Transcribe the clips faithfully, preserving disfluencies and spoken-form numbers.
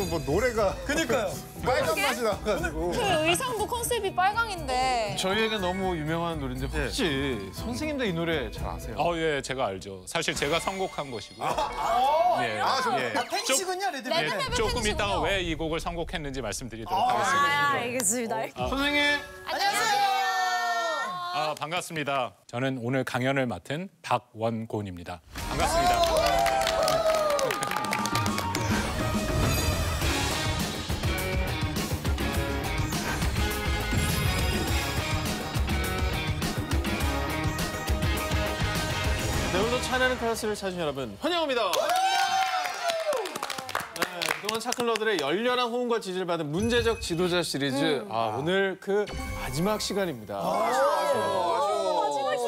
지금 뭐 노래가. 그니까요. 빨간 맛이 나가지고. 그 의상도 컨셉이 빨강인데. 저희에게 너무 유명한 노래인데 혹시 네. 선생님도 이 노래 잘 아세요? 어, 예, 제가 알죠. 사실 제가 선곡한 것이고요. 아, 예. 아, 저, 예. 나 팬이시군요, 레드 벨벳. 예. 조금 이따가 왜 이 곡을 선곡했는지 말씀드리도록 아, 하겠습니다. 아, 알겠습니다. 어, 아. 선생님. 안녕하세요. 아, 반갑습니다. 저는 오늘 강연을 맡은 박원곤입니다. 반갑습니다. 네, 오늘도 차이나는 클라스를 찾으신 여러분 환영합니다. 네, 그동안 차클러들의 열렬한 호응과 지지를 받은 문제적 지도자 시리즈. 음. 아, 오늘 그 마지막 시간입니다. 아,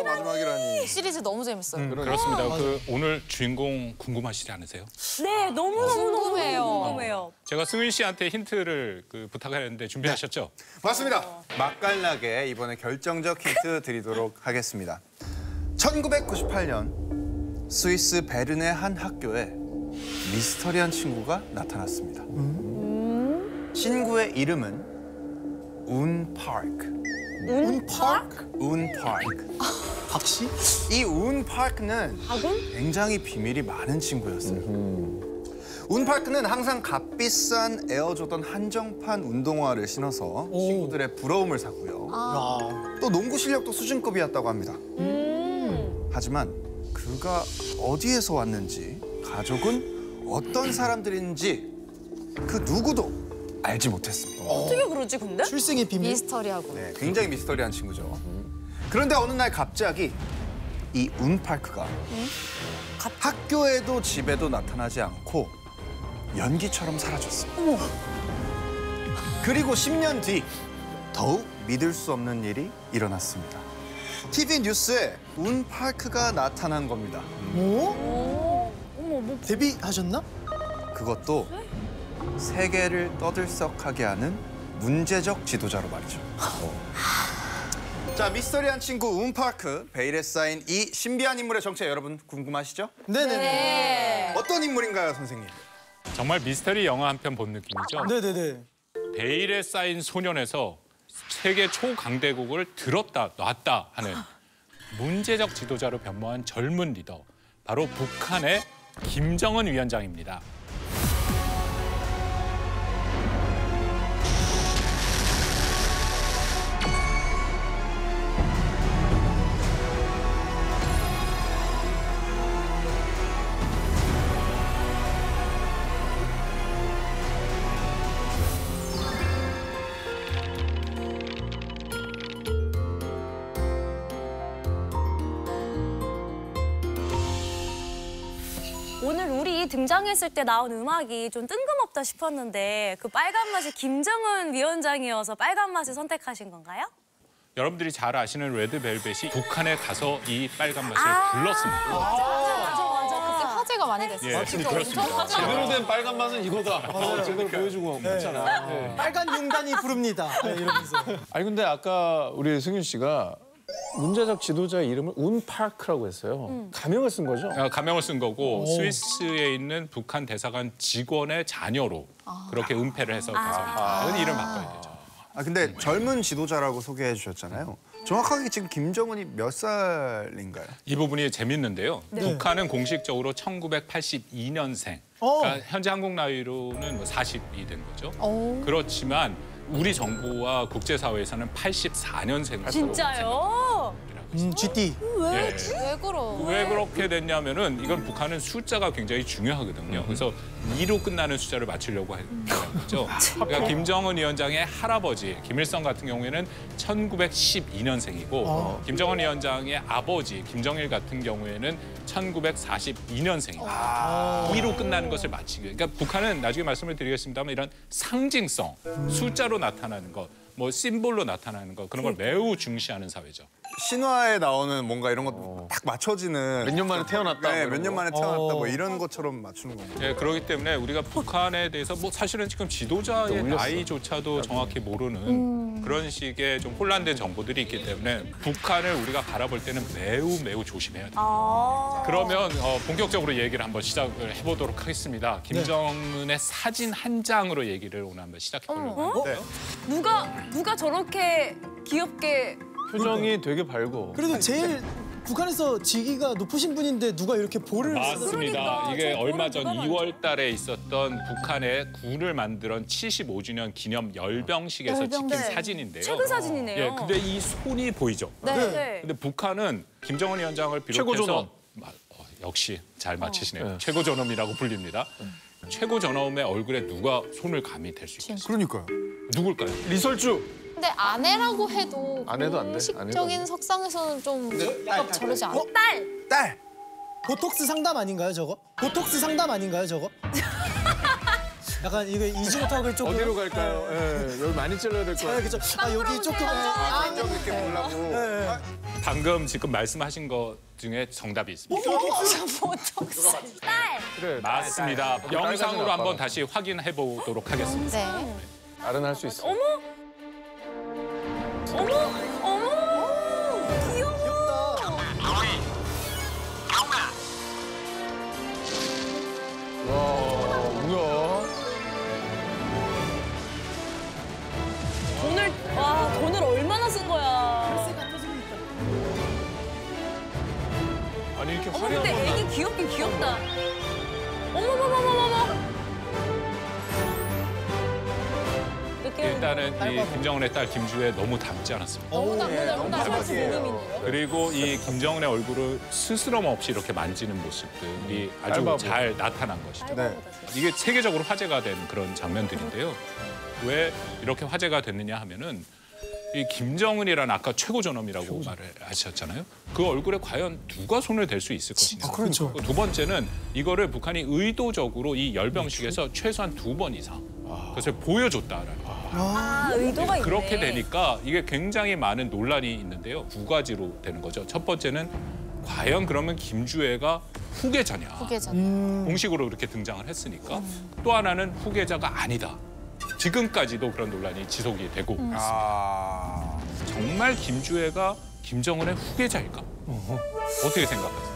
마지막이라니. 시리즈 너무 재밌어요. 음, 그렇습니다. 아, 그 오늘 주인공 궁금하시지 않으세요? 네, 너무너무 궁금해요. 궁금해요. 어, 제가 승윤 씨한테 힌트를 그 부탁했는데 준비하셨죠? 네. 맞습니다. 어. 맛깔나게 이번에 결정적 힌트 드리도록 하겠습니다. 천구백구십팔 년 스위스 베른의 한 학교에 미스터리한 친구가 나타났습니다. 음? 음? 친구의 이름은 운파크. 운파크? 운파크. 박씨? 이 운파크는 굉장히 비밀이 많은 친구였어요. 음흠. 운파크는 항상 값비싼 에어조던 한정판 운동화를 신어서 오. 친구들의 부러움을 샀고요. 아. 또 농구 실력도 수준급이었다고 합니다. 음. 하지만 그가 어디에서 왔는지, 가족은 어떤 사람들인지 그 누구도 알지 못했습니다. 어떻게 그러지, 근데? 출생의 비밀? 미스터리하고. 네, 굉장히 미스터리한 친구죠. 음. 그런데 어느 날 갑자기 이 운파크가 음? 학교에도 집에도 나타나지 않고 연기처럼 사라졌습니다. 어머. 그리고 십 년 뒤 더욱 믿을 수 없는 일이 일어났습니다. 티비 뉴스에 운파크가 나타난 겁니다. 뭐? 어머, 뭐. 데뷔하셨나? 그것도 네? 세계를 떠들썩하게 하는 문제적 지도자로 말이죠. 자, 미스터리한 친구 운파크, 베일에 쌓인 이 신비한 인물의 정체 여러분 궁금하시죠? 네네네. 네. 어떤 인물인가요, 선생님? 정말 미스터리 영화 한 편 본 느낌이죠? 네네네. 베일에 쌓인 소년에서 세계 초강대국을 들었다 놨다 하는 문제적 지도자로 변모한 젊은 리더, 바로 북한의 김정은 위원장입니다. 등장했을 때 나온 음악이 좀 뜬금없다 싶었는데 그 빨간 맛이 김정은 위원장이어서 빨간 맛을 선택하신 건가요? 여러분들이 잘 아시는 레드벨벳이 북한에 가서 이 빨간 맛을 아 불렀습니다. 맞아, 맞아, 맞아, 맞아. 그때 화제가 많이 됐어요. 예, 진짜 엄청 제대로 된 빨간 맛은 이거다. 맞아요. 제대로 보여주고 네. 있잖아. 네. 빨간 윤단이 부릅니다. 네, 이러면서. 아니 근데 아까 우리 승윤 씨가 문제적 지도자의 이름을 운파크라고 했어요. 음. 가명을 쓴 거죠? 아, 가명을 쓴 거고 오. 스위스에 있는 북한 대사관 직원의 자녀로 아. 그렇게 은폐를 해서 아. 대사관 이름 바꿔야 되죠. 아 근데 젊은 지도자라고 소개해 주셨잖아요. 정확하게 지금 김정은이 몇 살인가요? 이 부분이 재밌는데요. 네. 북한은 공식적으로 천구백팔십이 년생. 오. 그러니까 현재 한국 나이로는 뭐 사십이 된 거죠. 오. 그렇지만 우리 정부와 국제사회에서는 팔십사 년생으로 진짜요? 음, 지티. 왜? 예. 왜 그러? 왜 그렇게 됐냐면은 이건 북한은 숫자가 굉장히 중요하거든요. 음. 그래서 이로 끝나는 숫자를 맞추려고 했던 거죠. 그러니까 김정은 위원장의 할아버지 김일성 같은 경우에는 천구백십이 년생이고 아. 김정은 위원장의 아버지 김정일 같은 경우에는 천구백사십이 년생입니다. 아. 이로 끝나는 것을 맞추기. 그러니까 북한은 나중에 말씀을 드리겠습니다만 이런 상징성, 음. 숫자로 나타나는 것, 뭐 심볼로 나타나는 것 그런 걸 매우 중시하는 사회죠. 신화에 나오는 뭔가 이런 것도 딱 맞춰지는 몇 년 만에 태어났다. 네, 몇 년 만에 태어났다 뭐 이런 것처럼 맞추는 겁니다. 예, 그렇기 때문에 우리가 북한에 대해서 뭐 사실은 지금 지도자의 나이조차도 정확히 모르는 음. 그런 식의 좀 혼란된 정보들이 있기 때문에 북한을 우리가 바라볼 때는 매우 매우 조심해야 됩니다. 아 그러면 어, 본격적으로 얘기를 한번 시작을 해보도록 하겠습니다. 김정은의 네. 사진 한 장으로 얘기를 오늘 한번 시작해보려고 하는데요. 어? 네. 누가, 누가 저렇게 귀엽게... 표정이 되게 밝고. 그래도 제일... 북한에서 직위가 높으신 분인데 누가 이렇게 볼을... 맞습니다. 그러니까, 이게 얼마 전 이월 달에 있었던 북한의 군을 만든 칠십오주년 기념 열병식에서 열병, 찍힌 네. 사진인데요. 최근 사진이네요. 예, 근데 이 손이 보이죠? 네. 네. 근데 북한은 김정은 위원장을 비롯해서... 마, 어, 역시 잘 맞히시네요. 어. 네. 최고 존엄이라고 불립니다. 음. 최고 존엄의 얼굴에 누가 손을 감히 댈 수 있겠어요? 그러니까요. 누굴까요? 리설주! 근데 아내라고 해도 아내도 안 돼. 공식적인 석상에서는 좀 딱 저러지 않아. 딸! 딸! 보톡스 상담 아닌가요, 저거? 보톡스 상담 아닌가요, 저거? 약간 이거 이중턱을 조금... 어디로 갈까요? 예, 여기 많이 찔러야 될 것 같아요. 아, 여기 조금... 아, 안쪽 이렇게 보려고. 방금 지금 말씀하신 것 중에 정답이 있습니다. 보톡스 딸! 그래, 맞습니다. 딸, 딸. 영상으로 딸. 한번 다시 확인해보도록 하겠습니다. 네. 딸은 할 수 있어요. 어머! 어머! 어머! 귀여워! 귀엽다. 와, 뭐야? 돈을, 와, 돈을 얼마나 쓴 거야? 아니, 이렇게 화려한 어머, 근데 애기 귀엽긴 귀엽다. 어머머머머머머! 일단은 이 김정은의 딸 김주애 너무 닮지 않았습니다. 너무 닮고 닮았지. 그리고 이 김정은의 얼굴을 스스럼 없이 이렇게 만지는 모습들이 아주 알바보. 잘 나타난 것이죠. 네. 이게 세계적으로 화제가 된 그런 장면들인데요. 왜 이렇게 화제가 됐느냐 하면은 이 김정은이라는 아까 최고 존엄이라고 최고... 말을 하셨잖아요. 그 얼굴에 과연 누가 손을 댈 수 있을 것이냐. 아, 그렇죠. 두 번째는 이거를 북한이 의도적으로 이 열병식에서 최소한 두 번 이상 그것을 보여줬다라는 거예요. 아, 아, 의도가 있네. 그렇게 되니까 이게 굉장히 많은 논란이 있는데요. 두 가지로 되는 거죠. 첫 번째는 과연 그러면 김주애가 후계자냐. 후계자냐. 음. 공식으로 그렇게 등장을 했으니까. 음. 또 하나는 후계자가 아니다. 지금까지도 그런 논란이 지속이 되고 음. 있습니다. 아... 정말 김주애가 김정은의 후계자일까? 어허. 어떻게 생각하세요?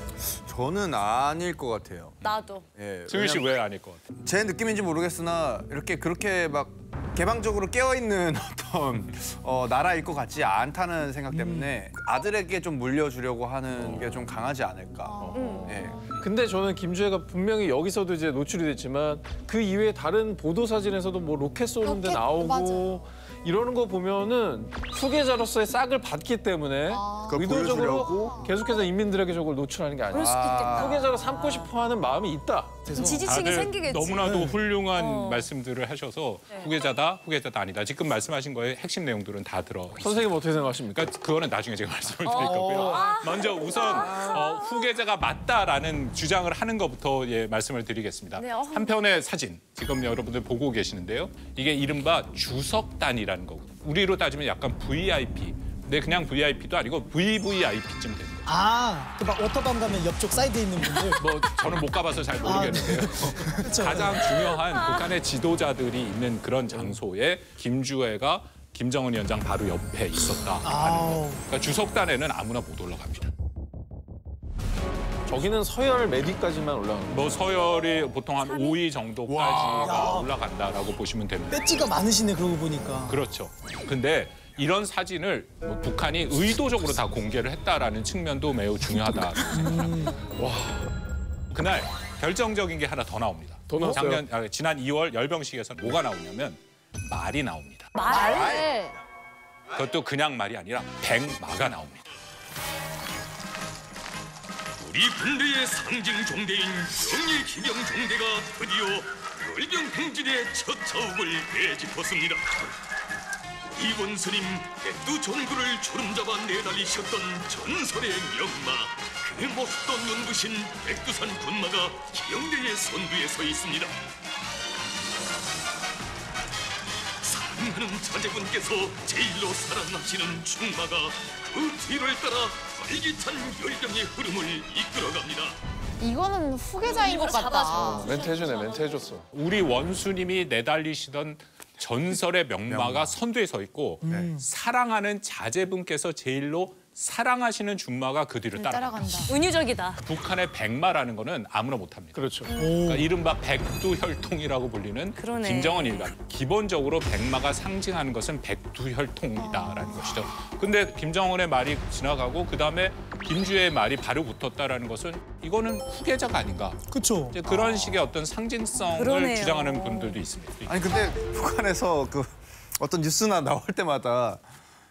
저는 아닐 것 같아요. 나도. 예, 승윤 씨 왜 아닐 것 같아요? 제 느낌인지 모르겠으나 이렇게 그렇게 막 개방적으로 깨어있는 어떤 어, 나라일 것 같지 않다는 생각 때문에 음. 아들에게 좀 물려주려고 하는 어. 게 좀 강하지 않을까. 어. 어. 예. 근데 저는 김주애가 분명히 여기서도 이제 노출이 됐지만 그 이외에 다른 보도 사진에서도 뭐 로켓 쏘는 데 나오고 맞아요. 이러는 거 보면은 후계자로서의 싹을 받기 때문에 아 의도적으로 계속해서 인민들에게 저걸 노출하는 게 아니야. 아 후계자로 삼고 싶어하는 마음이 있다. 지지층이 생기겠지. 너무나도 훌륭한 어. 말씀들을 하셔서 네. 후계자다, 후계자다 아니다. 지금 말씀하신 거에 핵심 내용들은 다 들어. 선생님 어떻게 생각하십니까? 그러니까 그거는 나중에 제가 말씀을 드릴 거고요. 아 먼저 우선 아 어, 후계자가 맞다라는 주장을 하는 것부터 예, 말씀을 드리겠습니다. 네, 어. 한 편의 사진, 지금 여러분들 보고 계시는데요. 이게 이른바 주석단이라는 거고. 우리로 따지면 약간 브이아이피. 근데 그냥 브이아이피도 아니고 브이브이아이피쯤 되는 거예요. 아, 그 막 워터밤 가면 옆쪽 사이드에 있는 분들? 뭐 저는 못 가봐서 잘 모르겠는데요. 아, 네. 가장 중요한 북한의 지도자들이 있는 그런 장소에 김주애가 김정은 위원장 바로 옆에 있었다 하는 거. 그러니까 주석단에는 아무나 못 올라갑니다. 저기는 서열 몇 위까지만 올라가는 뭐 서열이 보통 한 오위 정도까지가 올라간다라고 보시면 됩니다. 배지가 많으시네, 그러고 보니까. 그렇죠. 근데 이런 사진을 뭐 북한이 의도적으로 다 공개를 했다라는 측면도 매우 중요하다. 음. 와. 그날 결정적인 게 하나 더 나옵니다. 더 나왔어요? 작년, 아, 지난 이월 열병식에서 뭐가 나오냐면 말이 나옵니다. 말? 말. 그것도 그냥 말이 아니라 백마가 나옵니다. 우리 분류의 상징 종대인 영일 기병 종대가 드디어 열병 행진의 첫 저욱을 내짚었습니다. 이원 스님 백두 전구를 주름잡아 내달리셨던 전설의 명마, 그의 멋도 눈부신 백두산 군마가 기영대의 선두에 서 있습니다. 사랑하는 자제분께서 제일로 살아남시는 충마가 그 뒤를 따라 활기찬 열병의 흐름을 이끌어갑니다. 이거는 후계자인 것 같다. 멘트 해주네, 멘트 해줬어. 우리 원수님이 내달리시던 전설의 명마가 명마. 선두에 서 있고 음. 사랑하는 자제분께서 제일로 사랑하시는 준마가 그 뒤를 따라간다. 은유적이다. 북한의 백마라는 거는 아무나 못합니다. 그렇죠. 그러니까 이른바 백두혈통이라고 불리는 그러네. 김정은 일가. 기본적으로 백마가 상징하는 것은 백두혈통이다라는 아. 것이죠. 근데 김정은의 말이 지나가고 그다음에 김주애의 말이 바로 붙었다라는 것은 이거는 후계자가 아닌가. 그렇죠. 이제 그런 아. 식의 어떤 상징성을 그러네요. 주장하는 분들도 있습니다. 아니 근데 북한에서 그 어떤 뉴스나 나올 때마다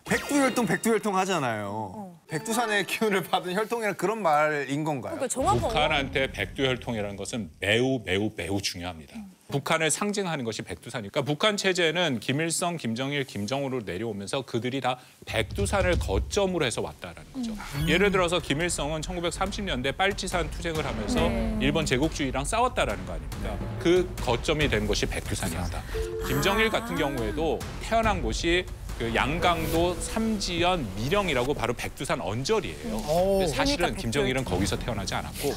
백두혈통, 백두혈통 하잖아요. 어. 백두산의 기운을 받은 혈통이란 그런 말인 건가요? 그러니까 북한한테 백두혈통이라는 것은 매우 매우 매우 중요합니다. 음. 북한을 상징하는 것이 백두산이니까 북한 체제는 김일성, 김정일, 김정으로 내려오면서 그들이 다 백두산을 거점으로 해서 왔다라는 거죠. 음. 예를 들어서 김일성은 천구백삼십 년대 빨치산 투쟁을 하면서 네. 일본 제국주의랑 싸웠다라는 거 아닙니까? 그 거점이 된 것이 백두산이었다. 아. 김정일 같은 경우에도 태어난 곳이 그 양강도 삼지연 밀영이라고 바로 백두산 언저리예요. 근데 사실은 김정일은 거기서 태어나지 않았고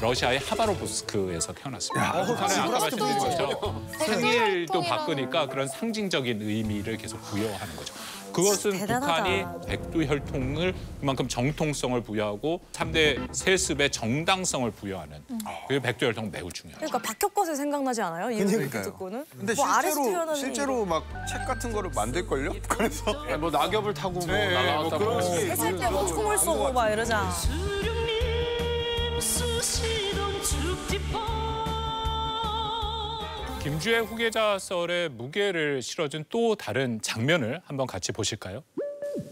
러시아의 하바로브스크에서 태어났습니다. 북한은 아까 말씀드린 것처럼 생일도 바꾸니까 그런 상징적인 의미를 계속 부여하는 거죠. 그것은 북한이 백두혈통을 그만큼 정통성을 부여하고 삼 대 세습의 정당성을 부여하는 그 백두혈통 매우 중요하죠. 그러니까 박혁거세 생각나지 않아요? 이 듣고는. 근데 뭐 실제로 실제로 막 책 같은 거를 만들 걸요? 그래서 네, 뭐 낙엽을 타고 뭐 날아갔다 뭐 했을 때 뭐 총을 쏘고 막 이러자. 김주애 후계자 썰의 무게를 실어준 또 다른 장면을 한번 같이 보실까요?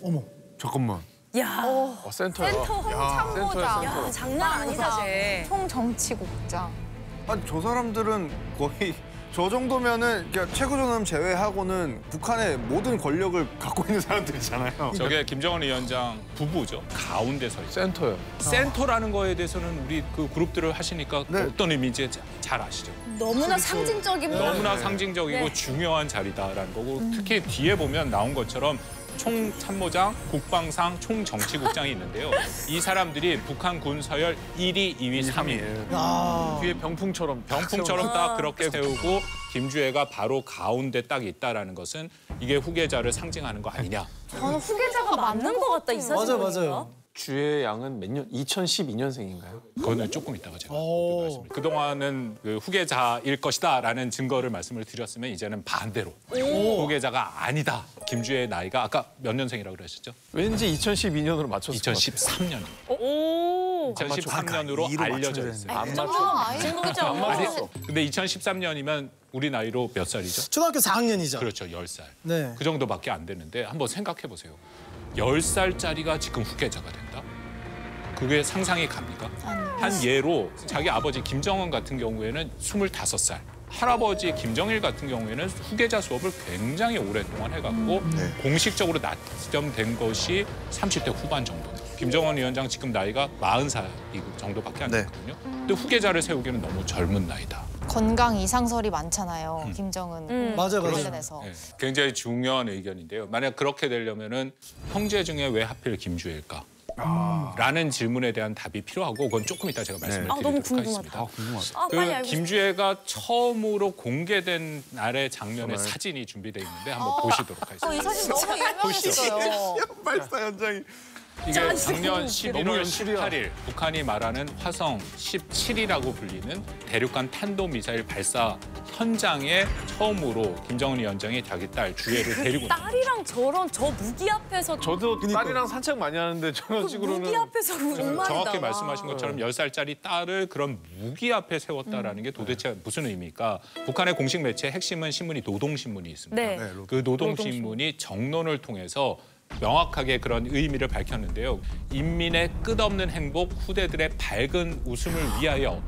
어머, 잠깐만. 야, 어, 센터야. 센터 홍창모자. 센터. 장난 아니다, 쟤. 총정치국장. 아니, 저 사람들은 거의 저 정도면은 그러니까 최고위원장 제외하고는 북한의 모든 권력을 갖고 있는 사람들이잖아요. 저게 김정은 위원장 부부죠. 가운데 서 있어요. 센터요. 센터라는 거에 대해서는 우리 그 그룹들을 하시니까 네. 어떤 의미인지 잘 아시죠? 너무나 상징적이고 너무나 상징적이고 네. 중요한 자리다라는 거고 음. 특히 뒤에 보면 나온 것처럼 총참모장, 국방상, 총정치국장이 있는데요. 이 사람들이 북한 군 서열 일 위, 이 위, 삼 위. 아 뒤에 병풍처럼. 병풍처럼 딱 그렇게 세우고 김주애가 바로 가운데 딱 있다라는 것은 이게 후계자를 상징하는 거 아니냐. 저는 후계자가 맞는 것 같다, 이 사진. 맞아요, 맞아요. 주애 양은 몇 년? 이천십이 년생인가요? 그거는 조금 있다가 제가 말씀을. 그동안은 그 후계자일 것이다라는 증거를 말씀을 드렸으면 이제는 반대로 오. 후계자가 아니다. 김주애의 나이가 아까 몇 년생이라고 그러셨죠? 왠지 이천십이 년으로 맞췄을 것 같아요. 이천십삼 년. 이천십삼 년으로 알려져 있어요. 안 맞췄어. 안 맞췄어. 근데 이천십삼 년이면 우리 나이로 몇 살이죠? 초등학교 사 학년이죠. 그렇죠, 열 살. 네. 그 정도밖에 안 되는데 한번 생각해 보세요. 열 살짜리가 지금 후계자가 된다? 그게 상상이 갑니까? 한 예로 자기 아버지 김정은 같은 경우에는 스물다섯 살, 할아버지 김정일 같은 경우에는 후계자 수업을 굉장히 오랫동안 해갖고 네. 공식적으로 낙점된 것이 삼십 대 후반 정도. 김정은 위원장 지금 나이가 마흔 살 정도밖에 안 됐거든요. 네. 근데 후계자를 세우기는 너무 젊은 나이다. 건강 이상설이 많잖아요, 음. 김정은 음. 맞아요, 관련해서. 맞아요. 네, 굉장히 중요한 의견인데요. 만약 그렇게 되려면은 형제 중에 왜 하필 김주애일까? 아. 라는 질문에 대한 답이 필요하고 그건 조금 이따 제가 말씀을 네. 드리도록 아, 하겠습니다. 아, 궁금하다. 그 아, 김주애가 처음으로 공개된 날의 장면의 정말. 사진이 준비되어 있는데 한번 아. 보시도록 하겠습니다. 어, 이 사진 너무 유명했어요. 연발사 현장이. 이게 작년 십일월 십팔일 북한이 말하는 화성 십칠이라고 불리는 대륙간 탄도미사일 발사 현장에 처음으로 김정은 위원장이 자기 딸 주애를 데리고 딸이랑 저런 저 무기 앞에서 저도 그러니까. 딸이랑 산책 많이 하는데 저런 그 식으로는 무기 앞에서 정확히 말씀하신 것처럼 열 살짜리 딸을 그런 무기 앞에 세웠다라는 음. 게 도대체 무슨 의미일까? 북한의 공식 매체의 핵심은 신문이 노동신문이 있습니다. 네. 네, 그 노동신문이 정론을 통해서 명확하게 그런 의미를 밝혔는데요. 인민의 끝없는 행복, 후대들의 밝은 웃음을 위하여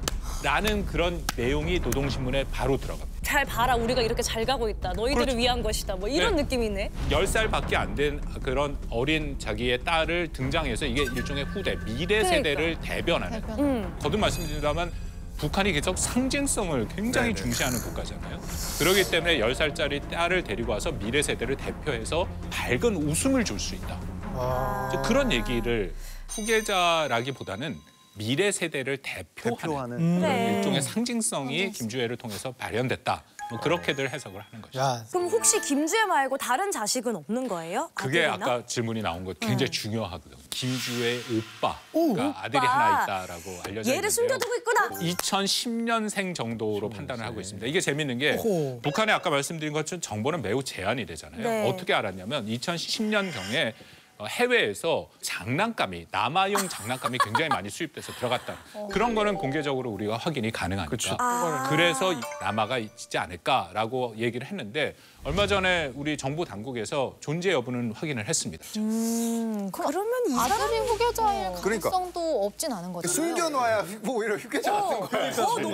라는 그런 내용이 노동신문에 바로 들어갑니다. 잘 봐라, 우리가 이렇게 잘 가고 있다. 너희들을 그렇죠. 위한 것이다. 뭐 이런 네. 느낌이네. 열 살밖에 안 된 그런 어린 자기의 딸을 등장해서 이게 일종의 후대, 미래 그러니까. 세대를 대변하는. 대변. 음. 거듭 말씀드리다만 북한이 계속 상징성을 굉장히 네네. 중시하는 국가잖아요. 그렇기 때문에 열 살짜리 딸을 데리고 와서 미래 세대를 대표해서 밝은 웃음을 줄 수 있다. 아... 그런 얘기를 후계자라기보다는 미래 세대를 대표하는, 대표하는. 음. 일종의 상징성이 김주애를 통해서 발현됐다. 뭐 그렇게들 해석을 하는 거죠. 야. 그럼 혹시 김주애 말고 다른 자식은 없는 거예요? 그게 아들이나? 아까 질문이 나온 거 굉장히 음. 중요하거든요. 김주애 오빠가 오, 아들이 오빠. 하나 있다라고 알려져 있는데요. 얘를 숨겨두고 있구나. 이천십 년생 정도로 판단을 하고 있습니다. 이게 재밌는 게 오호. 북한에 아까 말씀드린 것처럼 정보는 매우 제한이 되잖아요. 네. 어떻게 알았냐면 이천십 년경에 해외에서 장난감이, 남아용 장난감이 굉장히 많이 수입돼서 들어갔다. 어. 그런 거는 공개적으로 우리가 확인이 가능하니까. 그렇죠. 아. 그래서 남아가 있지 않을까라고 얘기를 했는데 얼마 전에 우리 정부 당국에서 존재 여부는 확인을 했습니다. 음, 그러면 이 아들이 후계자일 가능성도 그러니까. 없진 않은 거죠. 숨겨놔야 뭐 오히려 후계자 같은 어, 거예요. 더 높은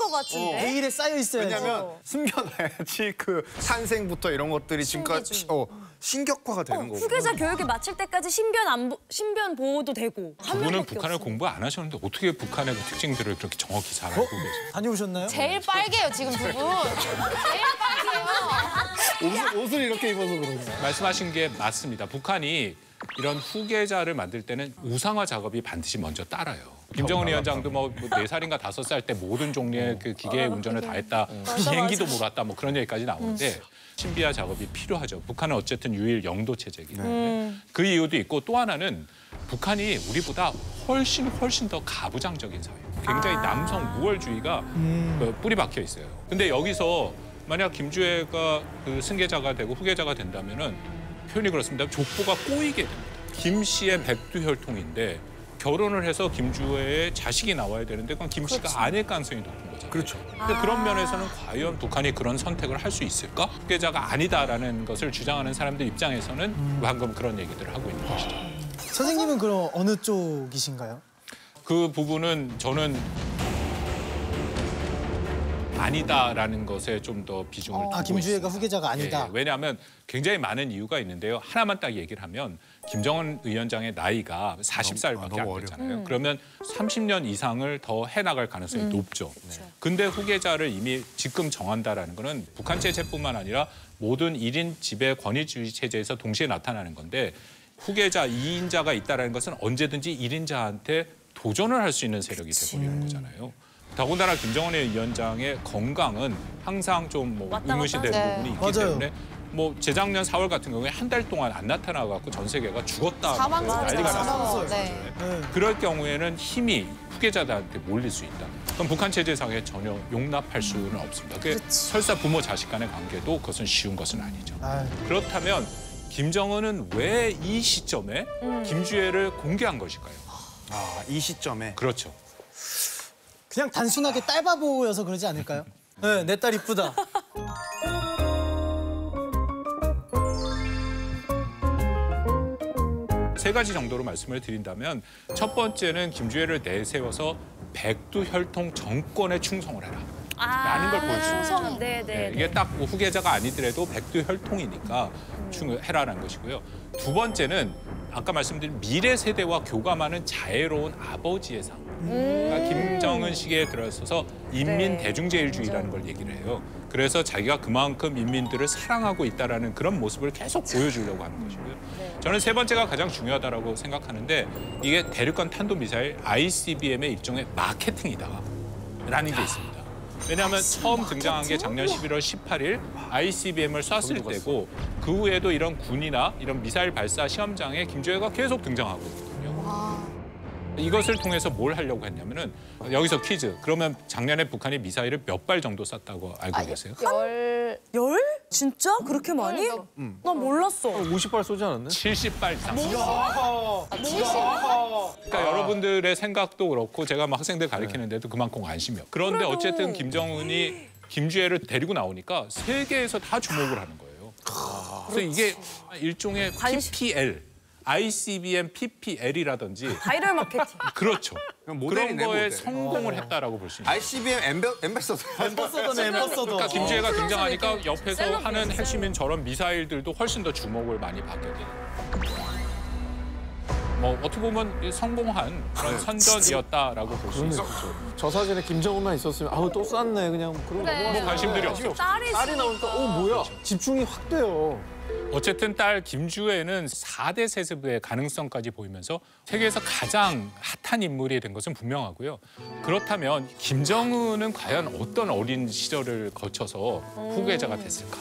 거 같은데. 베일에 쌓여 있어요. 왜냐면 어. 숨겨놔야지 그 산생부터 이런 것들이 지금까지 어, 신격화가 되는 어, 거고. 후계자 교육에 마칠 때까지 신변 안 보, 신변 보호도 되고. 그분은 북한을 없어. 공부 안 하셨는데 어떻게 북한의 그 특징들을 그렇게 정확히 잘 알고 어? 계세요? 다녀오셨나요? 제일 빨개요 지금 두 분. 제일 빨개요. 옷을, 옷을 이렇게 입어서 그런지. 말씀하신 게 맞습니다. 북한이 이런 후계자를 만들 때는 우상화 작업이 반드시 먼저 따라요. 김정은 위원장도 뭐 네 살인가 다섯 살 때 모든 종류의 그 기계의 운전을 다 했다, 비행기도 몰았다, 뭐 그런 얘기까지 나오는데 신비화 작업이 필요하죠. 북한은 어쨌든 유일 영도 체제이기 때문에 네. 그 이유도 있고 또 하나는 북한이 우리보다 훨씬 훨씬 더 가부장적인 사회. 굉장히 남성 우월주의가 음. 뿌리 박혀 있어요. 근데 여기서 만약 김주애가 그 승계자가 되고 후계자가 된다면은 표현이 그렇습니다. 족보가 꼬이게 됩니다. 김 씨의 백두혈통인데 결혼을 해서 김주애의 자식이 나와야 되는데 그건 김 씨가 그렇지. 아닐 가능성이 높은 거잖아요. 그렇죠. 근데 아 그런 면에서는 과연 북한이 그런 선택을 할 수 있을까? 후계자가 아니다라는 것을 주장하는 사람들 입장에서는 음. 방금 그런 얘기들을 하고 있는 것이죠. 선생님은 그럼 어느 쪽이신가요? 그 부분은 저는 아니다라는 것에 좀 더 비중을 두고 있습니다. 아, 김주애가 후계자가 아니다. 예, 왜냐하면 굉장히 많은 이유가 있는데요. 하나만 딱 얘기를 하면 김정은 위원장의 나이가 마흔 살밖에 안 됐잖아요. 음. 그러면 삼십 년 이상을 더 해나갈 가능성이 음. 높죠. 네. 근데 후계자를 이미 지금 정한다라는 거는 북한 체제뿐만 아니라 모든 일 인 지배 권위주의 체제에서 동시에 나타나는 건데 후계자 이 인자가 있다는 것은 언제든지 일 인자한테 도전을 할 수 있는 세력이 돼버리는 거잖아요. 더군다나 김정은의 위원장의 건강은 항상 좀 뭐 의문시되는 네. 부분이 있기 맞아요. 때문에 뭐 재작년 사월 같은 경우에 한 달 동안 안 나타나갖고 전 세계가 죽었다 난리가 났어요. 네. 그럴 경우에는 힘이 후계자들한테 몰릴 수 있다. 그럼 북한 체제상에 전혀 용납할 수는 없습니다. 그게 설사 부모 자식 간의 관계도 그것은 쉬운 것은 아니죠. 아유. 그렇다면 김정은은 왜 이 시점에 음. 김주애를 공개한 것일까요? 아, 이 시점에? 그렇죠. 그냥 단순하게 딸바보여서 그러지 않을까요? 네, 내 딸 이쁘다. 세 가지 정도로 말씀을 드린다면 첫 번째는 김주애를 내세워서 백두혈통 정권에 충성을 해라. 라는 걸 보여주죠. 네, 네, 이게 딱 뭐 후계자가 아니더라도 백두혈통이니까 해라라는 것이고요. 두 번째는 아까 말씀드린 미래 세대와 교감하는 자애로운 아버지의 상. 그러니까 김정은 시기에 들어서서 인민 대중제일주의라는 걸 얘기를 해요. 그래서 자기가 그만큼 인민들을 사랑하고 있다는 그런 모습을 계속 보여주려고 하는 것이고요. 저는 세 번째가 가장 중요하다고 생각하는데 이게 대륙간 탄도미사일 아이씨비엠의 일종의 마케팅이다라는 게 있습니다. 왜냐하면 처음 등장한 게 작년 십일월 십팔일 아이씨비엠을 쐈을 때고 그 후에도 이런 군이나 이런 미사일 발사 시험장에 김주애가 계속 등장하고 있거든요. 이것을 통해서 뭘 하려고 했냐면은 여기서 퀴즈. 그러면 작년에 북한이 미사일을 몇 발 정도 쐈다고 알고 아, 계세요? 열... 열? 진짜? 그렇게 많이? 응. 난 몰랐어. 오십 발 쏘지 않았네? 칠십 발 이상. 뭐? 그러니까 아. 여러분들의 생각도 그렇고 제가 막 학생들 가르치는데도 그만큼 안심이요. 그런데 그래도... 어쨌든 김정은이 김주애를 데리고 나오니까 세계에서 다 주목을 하는 거예요. 아. 그래서 이게 일종의 피피엘. 아이씨비엠, 피피엘이라든지 바이럴 마케팅. 그렇죠. 그런 거에 성공을 했다라고 볼 수 있어요. 아이씨비엠 엠베, 엠베서더. 엠베서더네, 엠베서더. 그러니까 김주애가 등장하니까 옆에서 하는 핵심인 저런 미사일들도 훨씬 더 주목을 많이 받게 돼요. 뭐 어떻게 보면 성공한 그런 선전이었다라고 볼 수 있어요. 저 사진에 김정은만 있었으면 아우 또 쌌네 그냥 그런 그래. 뭐 관심들이 없죠. 딸이, 딸이 나오니까 어 뭐야 그렇죠. 집중이 확 돼요. 어쨌든 딸 김주애는 사 대 세습의 가능성까지 보이면서 세계에서 가장 핫한 인물이 된 것은 분명하고요. 그렇다면 김정은은 과연 어떤 어린 시절을 거쳐서 후계자가 됐을까?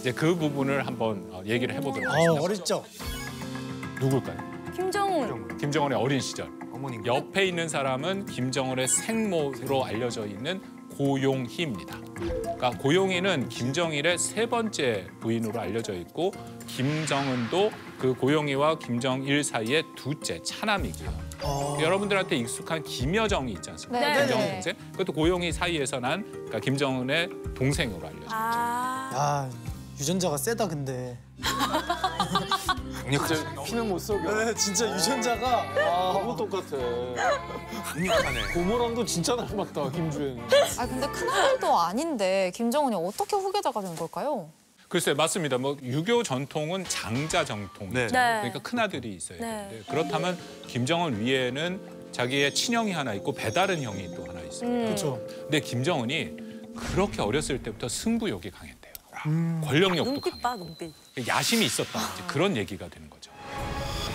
이제 그 부분을 한번 얘기를 해보도록 하겠습니다. 어, 어릴 적 누굴까요? 김정은. 김정은의 어린 시절. 어머님. 옆에 있는 사람은 김정은의 생모로 알려져 있는 고용희입니다. 그러니까 고용희는 김정일의 세 번째 부인으로 알려져 있고 김정은도 그 고용희와 김정일 사이의 두째 차남이고요. 어... 여러분들한테 익숙한 김여정이 있지 않습니까? 네. 김정은 동생. 그것도 고용희 사이에서 난 그러니까 김정은의 동생으로 알려져 있죠. 아... 야, 유전자가 세다 근데. 피는 못 속여. 네, 진짜 유전자가 아, 너무 똑같아. 강력하네. 고모랑도 진짜 닮았다, 김주애는. 아 근데 큰아들도 아닌데 김정은이 어떻게 후계자가 된 걸까요? 글쎄, 맞습니다. 뭐 유교 전통은 장자 정통이잖아요. 네. 그러니까 큰아들이 있어야 되는데 네. 그렇다면 김정은 위에는 자기의 친형이 하나 있고 배다른 형이 또 하나 있습니다. 음. 그렇죠. 근데 김정은이 그렇게 어렸을 때부터 승부욕이 강했대. 음. 권력욕도 눈빛 봐, 눈빛. 야심이 있었다. 이제 그런 얘기가 되는 거죠.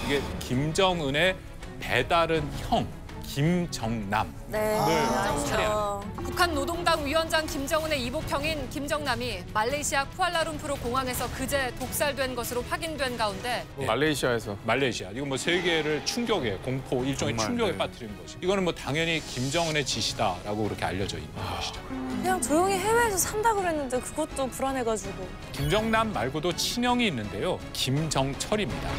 이게 김정은의 배다른 형 김정남을 네. 아, 살해하는. 북한 노동당 위원장 김정은의 이복형인 김정남이 말레이시아 쿠알라룸푸르 공항에서 그제 독살된 것으로 확인된 가운데 네. 말레이시아에서. 말레이시아. 이건 뭐 세계를 충격에, 공포, 일종의 정말, 충격에 네. 빠뜨린 것이. 이거는 뭐 당연히 김정은의 짓이다라고 그렇게 알려져 있는 아. 것이죠. 그냥 조용히 해외에서 산다 그랬는데 그것도 불안해가지고. 김정남 말고도 친형이 있는데요. 김정철입니다.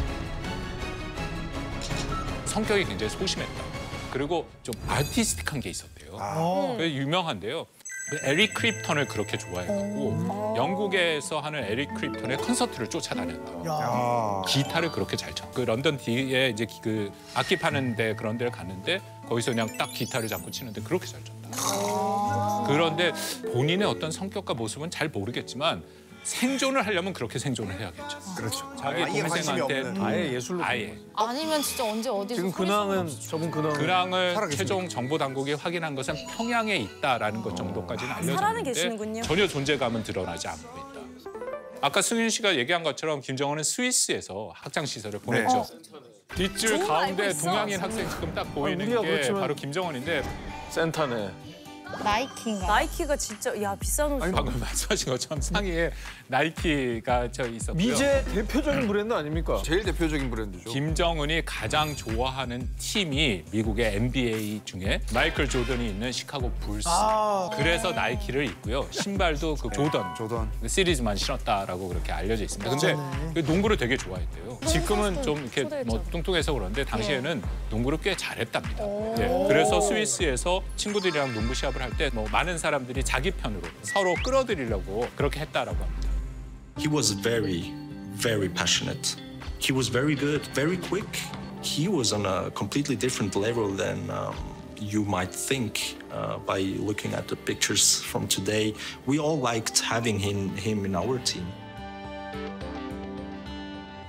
성격이 굉장히 소심했다. 그리고 좀 아티스틱한 게 있었대요. 아. 그래서 유명한데요. 에릭 크립턴을 그렇게 좋아해갖고 영국에서 하는 에릭 크립턴의 콘서트를 쫓아다녔다. 기타를 그렇게 잘 쳤고 그 런던 뒤에 이제 그 악기 파는 데 그런 데를 갔는데 거기서 그냥 딱 기타를 잡고 치는데 그렇게 잘 쳤다. 그런데 본인의 어떤 성격과 모습은 잘 모르겠지만 생존을 하려면 그렇게 생존을 해야겠죠. 그렇죠. 자기 동생한테 아예 예술로. 아예. 아니면 진짜 언제 어디서. 지금 근황은 저분 근황. 근황을 최종 정보 당국이 확인한 것은 평양에 있다라는 것 정도까지는 알려졌는데 전혀 존재감은 드러나지 않고 있다. 아까 승윤 씨가 얘기한 것처럼 김정은은 스위스에서 학창 시설을 보냈죠. 네. 뒷줄 가운데 동양인 학생 지금 딱 보이는 아, 게 바로 김정은인데. 센터네. 나이키인가? 나이키가 진짜 야 비싼 옷. 아니 방금 말씀하신 것처럼 상의에 나이키가 저 있었고요. 미제 대표적인 브랜드 아닙니까? 제일 대표적인 브랜드죠. 김정은이 가장 좋아하는 팀이 미국의 엔 비 에이 중에 마이클 조던이 있는 시카고 불스. 아, 그래서 네. 나이키를 입고요. 신발도 그 조던, 조던 시리즈만 신었다라고 그렇게 알려져 있습니다. 근데 네. 농구를 되게 좋아했대요. 지금은 좀 이렇게 뭐 뚱뚱해서 그런데 당시에는 네. 농구를 꽤 잘했답니다. 네. 그래서 스위스에서 친구들이랑 농구 시합을 할 때 뭐 많은 사람들이 자기 편으로 서로 끌어들이려고 그렇게 했다라고 합니다. He was very, very passionate. He was very good, very quick. He was on a completely different level than um, you might think uh, by looking at the pictures from today. We all liked having him, him in our team.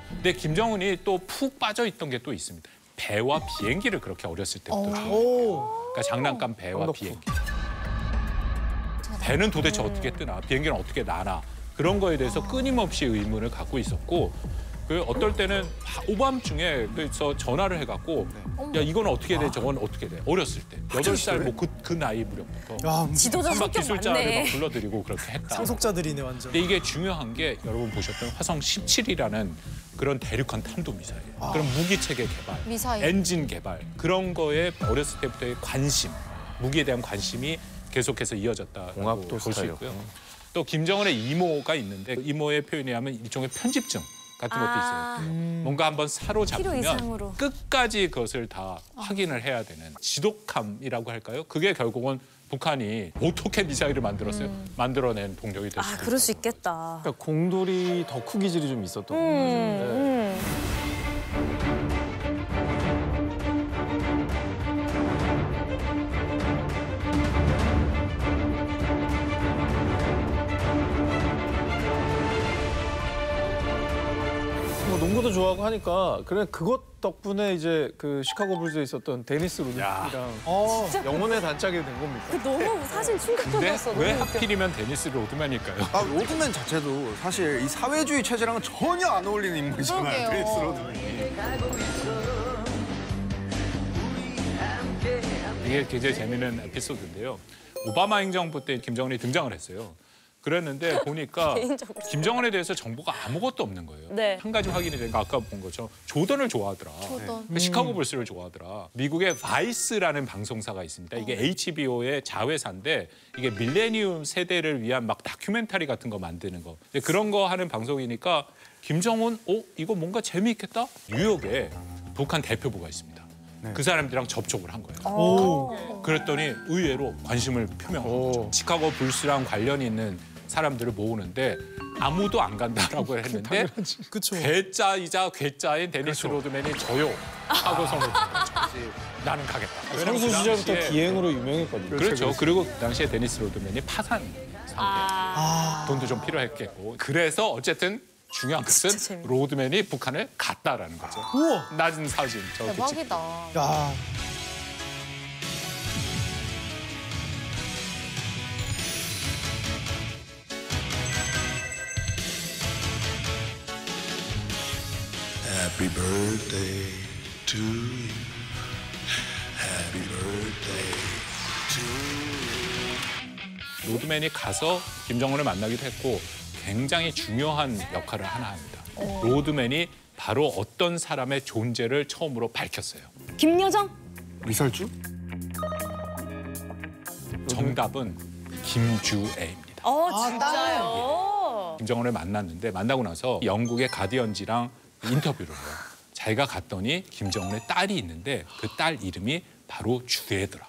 근데 김정은이 또 푹 빠져 있던 게 또 있습니다. 배와 비행기를 그렇게 어렸을 때부터 좋아했대요. 그러니까 장난감 배와 비행기. 배는 도대체 어떻게 뜨나, 비행기는 어떻게 나나 그런 거에 대해서 끊임없이 의문을 갖고 있었고 그 어떨 때는 오밤중에 그래서 전화를 해갖고 야 이건 어떻게 돼, 저건 어떻게 돼 어렸을 때 여덟 살 뭐 그 그 나이 무렵부터 지도자 성격 기술자를 막 불러들이고 그렇게 했다. 상속자들이네 완전. 근데 이게 중요한 게 여러분 보셨던 화성 십칠이라는 그런 대륙간 탄도미사일, 아. 그런 무기체계 개발, 미사일. 엔진 개발 그런 거에 어렸을 때부터의 관심, 무기에 대한 관심이 계속해서 이어졌다고 볼 수 있고요. 또 김정은의 이모가 있는데 이모의 표현이 하면 일종의 편집증 같은 것도 아. 있어요. 뭔가 한번 사로잡으면 끝까지 그것을 다 아. 확인을 해야 되는 지독함이라고 할까요? 그게 결국은 북한이 어떻게 미사일을 만들었어요? 음. 만들어낸 동력이 됐어요. 아, 그럴 수 있겠다. 그러니까 공돌이 덕후 기질이 좀 있었던 음. 거죠. 네. 음. 농구도 좋아하고 하니까 그래 그것 덕분에 이제 그 시카고 불스에 있었던 데니스 로드만이랑 어, 영혼의 단짝이 된 겁니까? 그 너무 사실 충격적이었어. 왜 하필이면 데니스 로드만일까요? 아, 로드만 자체도 사실 이 사회주의 체제랑은 전혀 안 어울리는 인물이잖아요. 데니스 로드만이. 이게 굉장히 재미있는 에피소드인데요. 오바마 행정부 때 김정은이 등장을 했어요. 그랬는데 보니까 김정은에 대해서 정보가 아무것도 없는 거예요. 네. 한 가지 확인이 된 거 아까 본 것처럼 조던을 좋아하더라. 조던. 네. 시카고 불스를 좋아하더라. 미국의 바이스라는 방송사가 있습니다. 이게 에이치비오의 자회사인데 이게 밀레니엄 세대를 위한 막 다큐멘터리 같은 거 만드는 거. 그런 거 하는 방송이니까 김정은, 어? 이거 뭔가 재미있겠다? 뉴욕에 북한 대표부가 있습니다. 네. 그 사람들이랑 접촉을 한 거예요. 오. 그랬더니 의외로 관심을 표명한 거죠. 시카고 불스랑 관련이 있는 사람들을 모으는데 아무도 안 간다라고 했는데 괴짜이자 괴짜인 데니스 로드맨이 저요 하고서는 아. 나는 가겠다. 선수 시절부터 그 기행으로 유명했거든요. 그렇죠. 그리고 그 당시에 데니스 로드맨이 파산 상태. 아. 돈도 좀 필요했겠고. 그래서 어쨌든 중요한 것은 로드맨이 북한을 갔다라는 거죠. 우와. 낮은 사진. 저 대박이다. 야. Happy birthday to you. Happy birthday to you. 로드맨이 가서 김정은을 만나기도 했고 굉장히 중요한 역할을 하나 합니다. 어. 로드맨이 바로 어떤 사람의 존재를 처음으로 밝혔어요. 김여정? 리설주? 정답은 김주애입니다. 어, 진짜요? 예. 김정은을 만났는데 만나고 나서 영국의 가디언지랑 인터뷰를 해요. 자기가 갔더니 김정은의 딸이 있는데 그 딸 이름이 바로 주애더라.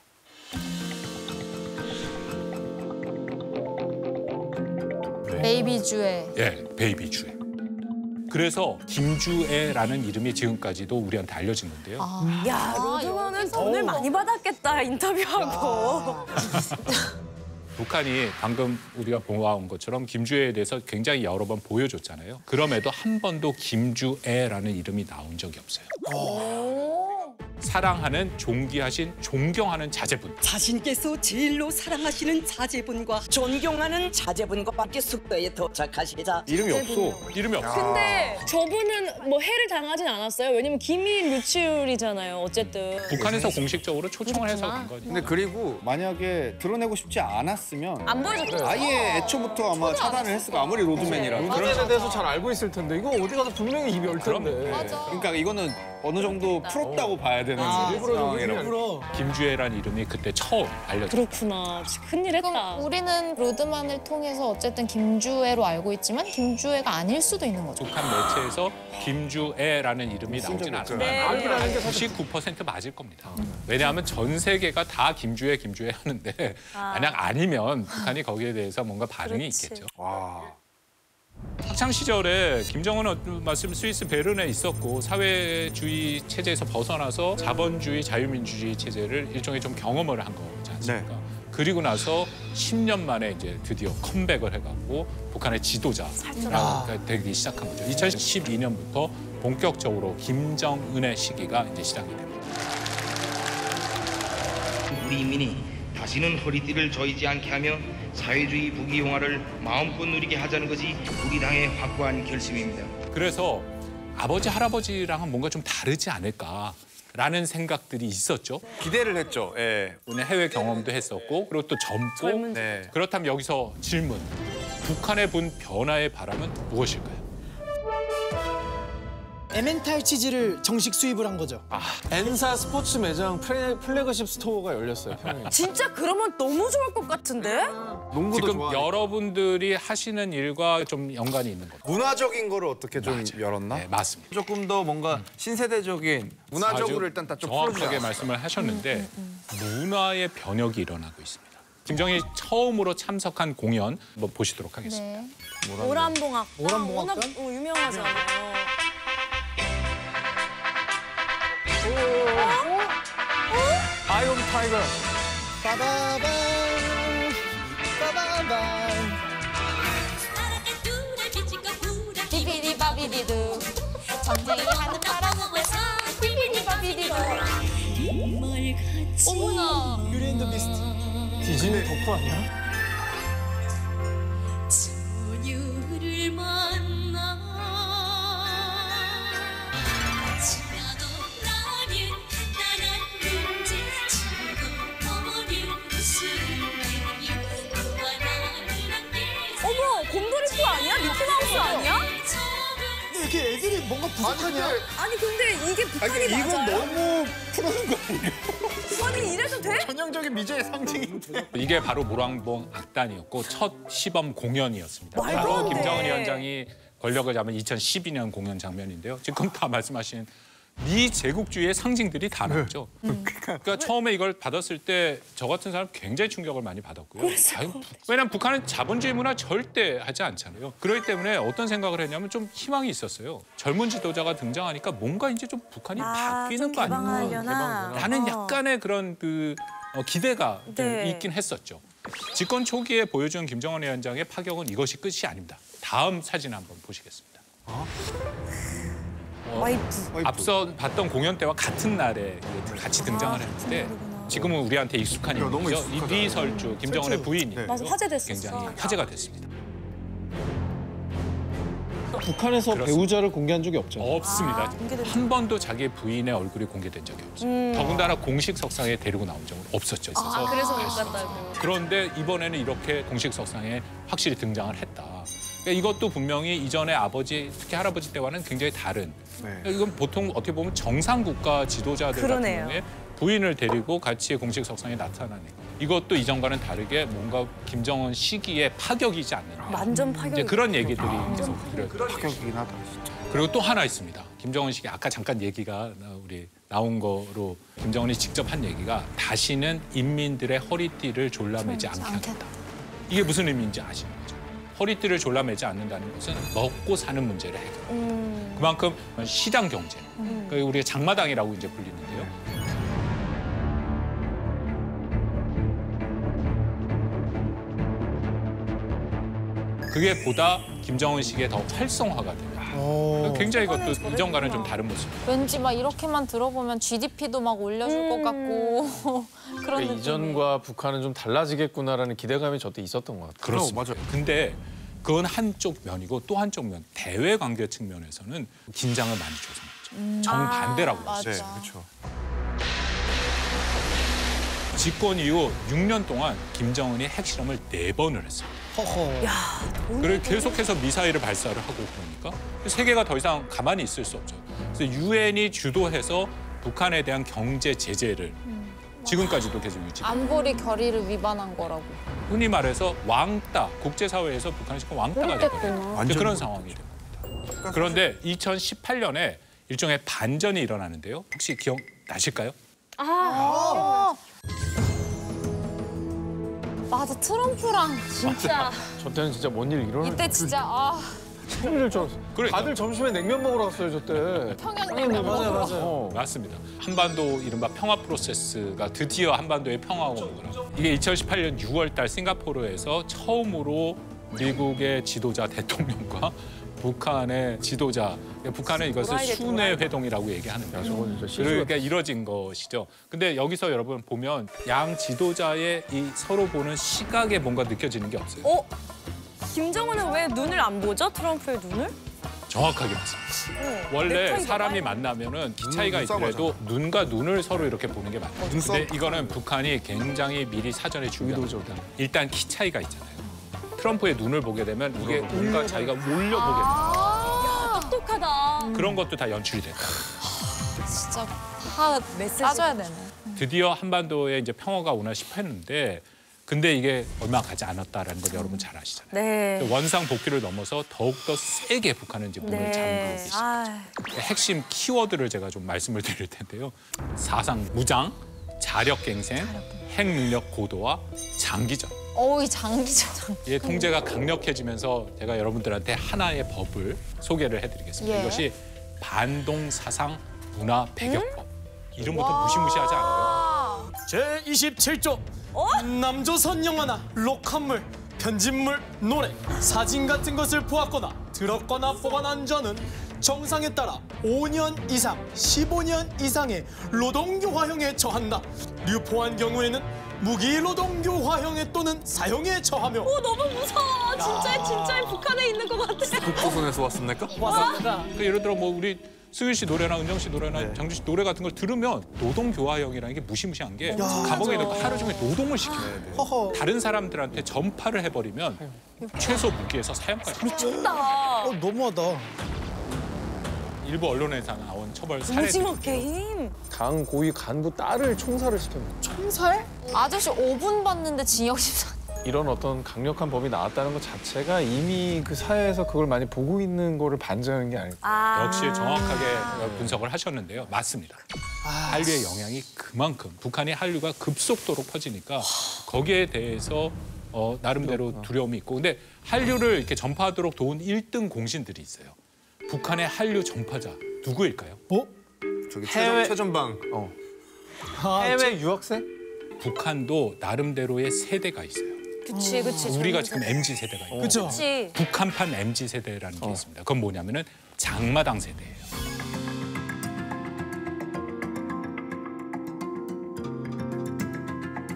베이비 주애. 예, 베이비 주애. 그래서 김주애라는 이름이 지금까지도 우리한테 알려진 건데요. 아, 야, 로드만은 돈을 오. 많이 받았겠다, 인터뷰하고. 북한이 방금 우리가 보아온 것처럼 김주애에 대해서 굉장히 여러 번 보여줬잖아요. 그럼에도 한 번도 김주애라는 이름이 나온 적이 없어요. 오. 사랑하는, 존귀하신, 존경하는 자제분. 자신께서 제일로 사랑하시는 자제분과 존경하는 자제분과 함께 숙소에 도착하시자. 이름이 없어. 이름이 없어. 근데 저분은 뭐 해를 당하진 않았어요. 왜냐면 기밀 유출이잖아요. 어쨌든. 북한에서 공식적으로 초청을 해서 간 거니까. 근데 그리고 만약에 드러내고 싶지 않았으면 안 보여줬죠. 아예 애초부터 아마 차단을 했을 거야. 아무리 로드맨이라도. 로드맨에 대해서 잘 알고 있을 텐데. 이거 어디 가서 분명히 입이 열 텐데. 맞아. 그러니까 이거는 어느 정도 풀었다고 봐야 되는 상황이라고. 김주애란 이름이 그때 처음 알려졌다. 그렇구나. 큰일 했다. 우리는 로드만을 통해서 어쨌든 김주애로 알고 있지만 김주애가 아닐 수도 있는 거죠. 북한 매체에서 김주애라는 이름이 나오진 않았지만 구십구 퍼센트 맞을 겁니다. 왜냐하면 전 세계가 다 김주애, 김주애 하는데 만약 아니면 북한이 거기에 대해서 뭔가 반응이 있겠죠. 학창 시절에 김정은은 말씀 스위스 베른에 있었고 사회주의 체제에서 벗어나서 자본주의, 자유민주주의 체제를 일종의 좀 경험을 한 거지 않습니까? 네. 그리고 나서 십 년 만에 이제 드디어 컴백을 해갖고 북한의 지도자가 되기 시작한 거죠. 이천십이 년부터 본격적으로 김정은의 시기가 이제 시작이 됩니다. 우리 인민이 다시는 허리띠를 저이지 않게 하며 사회주의 부귀영화를 마음껏 누리게 하자는 것이 우리 당의 확고한 결심입니다. 그래서 아버지, 할아버지랑은 뭔가 좀 다르지 않을까라는 생각들이 있었죠. 기대를 했죠. 예. 해외 경험도 했었고 그리고 또 젊고. 네. 그렇다면 여기서 질문. 북한에 본 변화의 바람은 무엇일까요? 에멘탈 치즈를 정식 수입을 한 거죠. 아, 엔사 스포츠 매장 플래, 플래그십 스토어가 열렸어요. 평양에. 진짜 그러면 너무 좋을 것 같은데? 농구도 지금 좋아하니까. 여러분들이 하시는 일과 좀 연관이 있는 거죠. 문화적인 거를 어떻게 좀 맞아요. 열었나? 네, 맞습니다. 조금 더 뭔가 신세대적인 문화적으로 일단 다 좀 풀어주게 말씀을 하셨는데 음, 음, 음. 문화의 변혁이 일어나고 있습니다. 김정일이 처음으로 참석한 공연 뭐 보시도록 하겠습니다. 네. 오란봉악. 오란봉악 어, 유명하잖아요. 아이온 타이거. 빠바밤, 빠바밤. 디비디 바비디두. 전쟁이 하는 바람에서 피디니까 피디로 어머나 유리 앤 더 비스트 디즈니 덕후 아니야? 소녀를 만나 지나도 나는 나란는지 즐거워버린 웃음을 어머 곰돌이푸 아니야? 미키마우스 아니야? 이게 애들이 뭔가 부족하냐? 아니, 아니 근데 이게 북한이 맞아요? 이건 너무 푸는 거 아니에요? 아니 이래도 돼? 전형적인 미제의 상징인데. 이게 바로 모란봉 악단이었고 첫 시범 공연이었습니다. 바로 김정은 위원장이 권력을 잡은 이천십이 년 공연 장면인데요. 지금 다 말씀하신 미 제국주의의 상징들이 다 나왔죠. 음. 그러니까 처음에 이걸 받았을 때 저 같은 사람 굉장히 충격을 많이 받았고요. 아니, 부, 왜냐면 북한은 자본주의 문화 절대 하지 않잖아요. 그렇기 때문에 어떤 생각을 했냐면 좀 희망이 있었어요. 젊은 지도자가 등장하니까 뭔가 이제 좀 북한이 아, 바뀌는 거 아닌가 라는 약간의 그런 그 어, 기대가 네. 있긴 했었죠. 집권 초기에 보여준 김정은 위원장의 파격은 이것이 끝이 아닙니다. 다음 사진 한번 보시겠습니다. 어? 와이프. 앞서 봤던 공연 때와 같은 날에 같이 등장을 했는데 지금은 우리한테 익숙한 인물이죠. 이 리설주, 김정은의 부인이에요. 맞아, 화제됐었어. 굉장히 화제가 됐습니다. 북한에서 그렇습니다. 배우자를 공개한 적이 없잖아요. 없습니다. 아, 한 번도 자기 부인의 얼굴이 공개된 적이 없죠. 음. 더군다나 공식 석상에 데리고 나온 적은 없었죠. 있어서 아, 그래서 못 갔다고. 그런데 이번에는 이렇게 공식 석상에 확실히 등장을 했다. 그러니까 이것도 분명히 이전에 아버지, 특히 할아버지 때와는 굉장히 다른. 네. 이건 보통 어떻게 보면 정상 국가 지도자들 그러네요. 같은 경우에 부인을 데리고 같이 공식 석상에 나타나는 이것도 이전과는 다르게 뭔가 김정은 시기에 파격이지 않느냐. 완전 파격이 이제 그런 얘기들이 아, 계속 들려요. 파격이긴 하다. 그리고 또 하나 있습니다. 김정은 시기 아까 잠깐 얘기가 우리 나온 거로 김정은이 직접 한 얘기가 다시는 인민들의 허리띠를 졸라매지 않게 하겠다. 이게 무슨 의미인지 아시는 거죠? 허리띠를 졸라매지 않는다는 것은 먹고 사는 문제를 해결합니다. 음. 그만큼 시장 경제, 음. 그러니까 우리가 장마당이라고 이제 불리는데요. 그게 보다 김정은식의 더 활성화가 됩니다. 그러니까 굉장히 이것도 이전과는 좀 다른 모습입니다. 왠지 막 이렇게만 들어보면 지디피도 막 올려줄 음. 것 같고 그런 그러니까 이전과 북한은 좀 달라지겠구나라는 기대감이 저도 있었던 것 같아요. 그렇습니다. 맞아요. 근데 그건 한쪽 면이고 또 한쪽 면, 대외 관계 측면에서는 긴장을 많이 조성했죠. 음. 정반대라고 아, 봤어요. 네, 그렇죠. 집권 이후 육 년 동안 김정은이 핵실험을 네 번을 했습니다. 허허. 야, 그리고 계속해서 미사일을 발사를 하고 그러니까 세계가 더 이상 가만히 있을 수 없죠. 그래서 유엔이 주도해서 북한에 대한 경제 제재를 음. 지금까지도 계속 유지합니다. 안보리 결의를 위반한 거라고. 흔히 말해서 왕따, 국제사회에서 북한이 지금 왕따가 되거든요. 그런 상황이 됩니다. 그런데 이천십팔 년에 일종의 반전이 일어나는데요. 혹시 기억나실까요? 아. 아. 맞아, 트럼프랑 진짜. 저 때는 진짜 뭔 일 일어나. 이때 진짜 아. 큰일을 저. 그래. 다들 점심에 냉면 먹으러 갔어요, 저 때. 평양 냉면 먹으러. 맞아요, 맞아요. 맞습니다. 한반도 이른바 평화 프로세스가 드디어 한반도의 평화가 온 거라. 이게 이천십팔 년 유월 달 싱가포르에서 처음으로 미국의 지도자 대통령과 북한의 지도자, 그러니까 북한은 이것을 순회 회동이라고 얘기하는데 그러니까 이뤄진 것이죠. 근데 여기서 여러분 보면 양 지도자의 이 서로 보는 시각에 뭔가 느껴지는 게 없어요. 어? 김정은은 왜 눈을 안 보죠? 트럼프의 눈을? 정확하게 맞습니다. 어, 원래 사람이 만나면은 키 차이가 있더라도 눈과 눈을 서로 이렇게 보는 게 맞아요. 근데 이거는 북한이 굉장히 미리 사전에 준비하고 일단 키 차이가 있잖아요. 트럼프의 눈을 보게 되면 이게 뭔가 자기가 몰려보게 돼요. 아, 똑똑하다. 그런 것도 다 연출이 됐다. 진짜 다 메시지 빠져야 되네. 드디어 한반도에 이제 평화가 오나 싶었는데 근데 이게 얼마 가지 않았다라는 걸 여러분 잘 아시잖아요. 네. 원상 복귀를 넘어서 더욱더 세게 북한은 이제 문을 잠그고 계십니다. 핵심 키워드를 제가 좀 말씀을 드릴 텐데요. 사상 무장, 자력갱생, 핵능력 고도화, 장기전. 어이 장기전. 예, 통제가 강력해지면서 제가 여러분들한테 하나의 법을 소개를 해드리겠습니다. 예. 이것이 반동사상문화배격법. 음? 이름부터 무시무시하지 않아요. 제이십칠 조 어? 남조선 영화나 록한물, 편집물, 노래, 사진 같은 것을 보았거나 들었거나 보관한 자는 정상에 따라 오 년 이상, 십오 년 이상의 노동교화형에 처한다. 류포한 경우에는 무기노동교화형에 또는 사형에 처하며. 오, 너무 무서워. 진짜 진짜 북한에 있는 것 같아. 북조선에서 왔습니까? 왔습니다. 그러니까 예를 들어 뭐 우리 승윤 씨 노래나 은정 씨 노래나 네. 장준 씨 노래 같은 걸 들으면 노동교화형이라는 게 무시무시한 게 감옥에 넣고 하루 종일 노동을 시켜야 돼요. 허허. 다른 사람들한테 전파를 해버리면 최소 무기에서 사형까지. 미쳤다. 어, 너무하다. 일부 언론에서 나온 처벌 사례. 오징어 게임? 당 고위 간부 딸을 총살을 시켰네요. 총살? 아저씨 오 분 봤는데 징역 십사 년. 이런 어떤 강력한 법이 나왔다는 것 자체가 이미 그 사회에서 그걸 많이 보고 있는 거를 반증하는 게 아닐까. 아 역시 정확하게 분석을 하셨는데요. 맞습니다. 아 한류의 영향이 그만큼 북한의 한류가 급속도로 퍼지니까 거기에 대해서 어, 나름대로 두려움이 있고. 근데 한류를 이렇게 전파하도록 도운 일 등 공신들이 있어요. 북한의 한류 전파자 누구일까요? 어? 저기 해외 최전방. 어. 아, 해외 유학생? 북한도 나름대로의 세대가 있어요. 그치, 그치. 우리가 지금 엠지 세대가 있고. 그쵸. 그치. 북한판 엠지 세대라는 게 어. 있습니다. 그건 뭐냐면은 장마당 세대예요.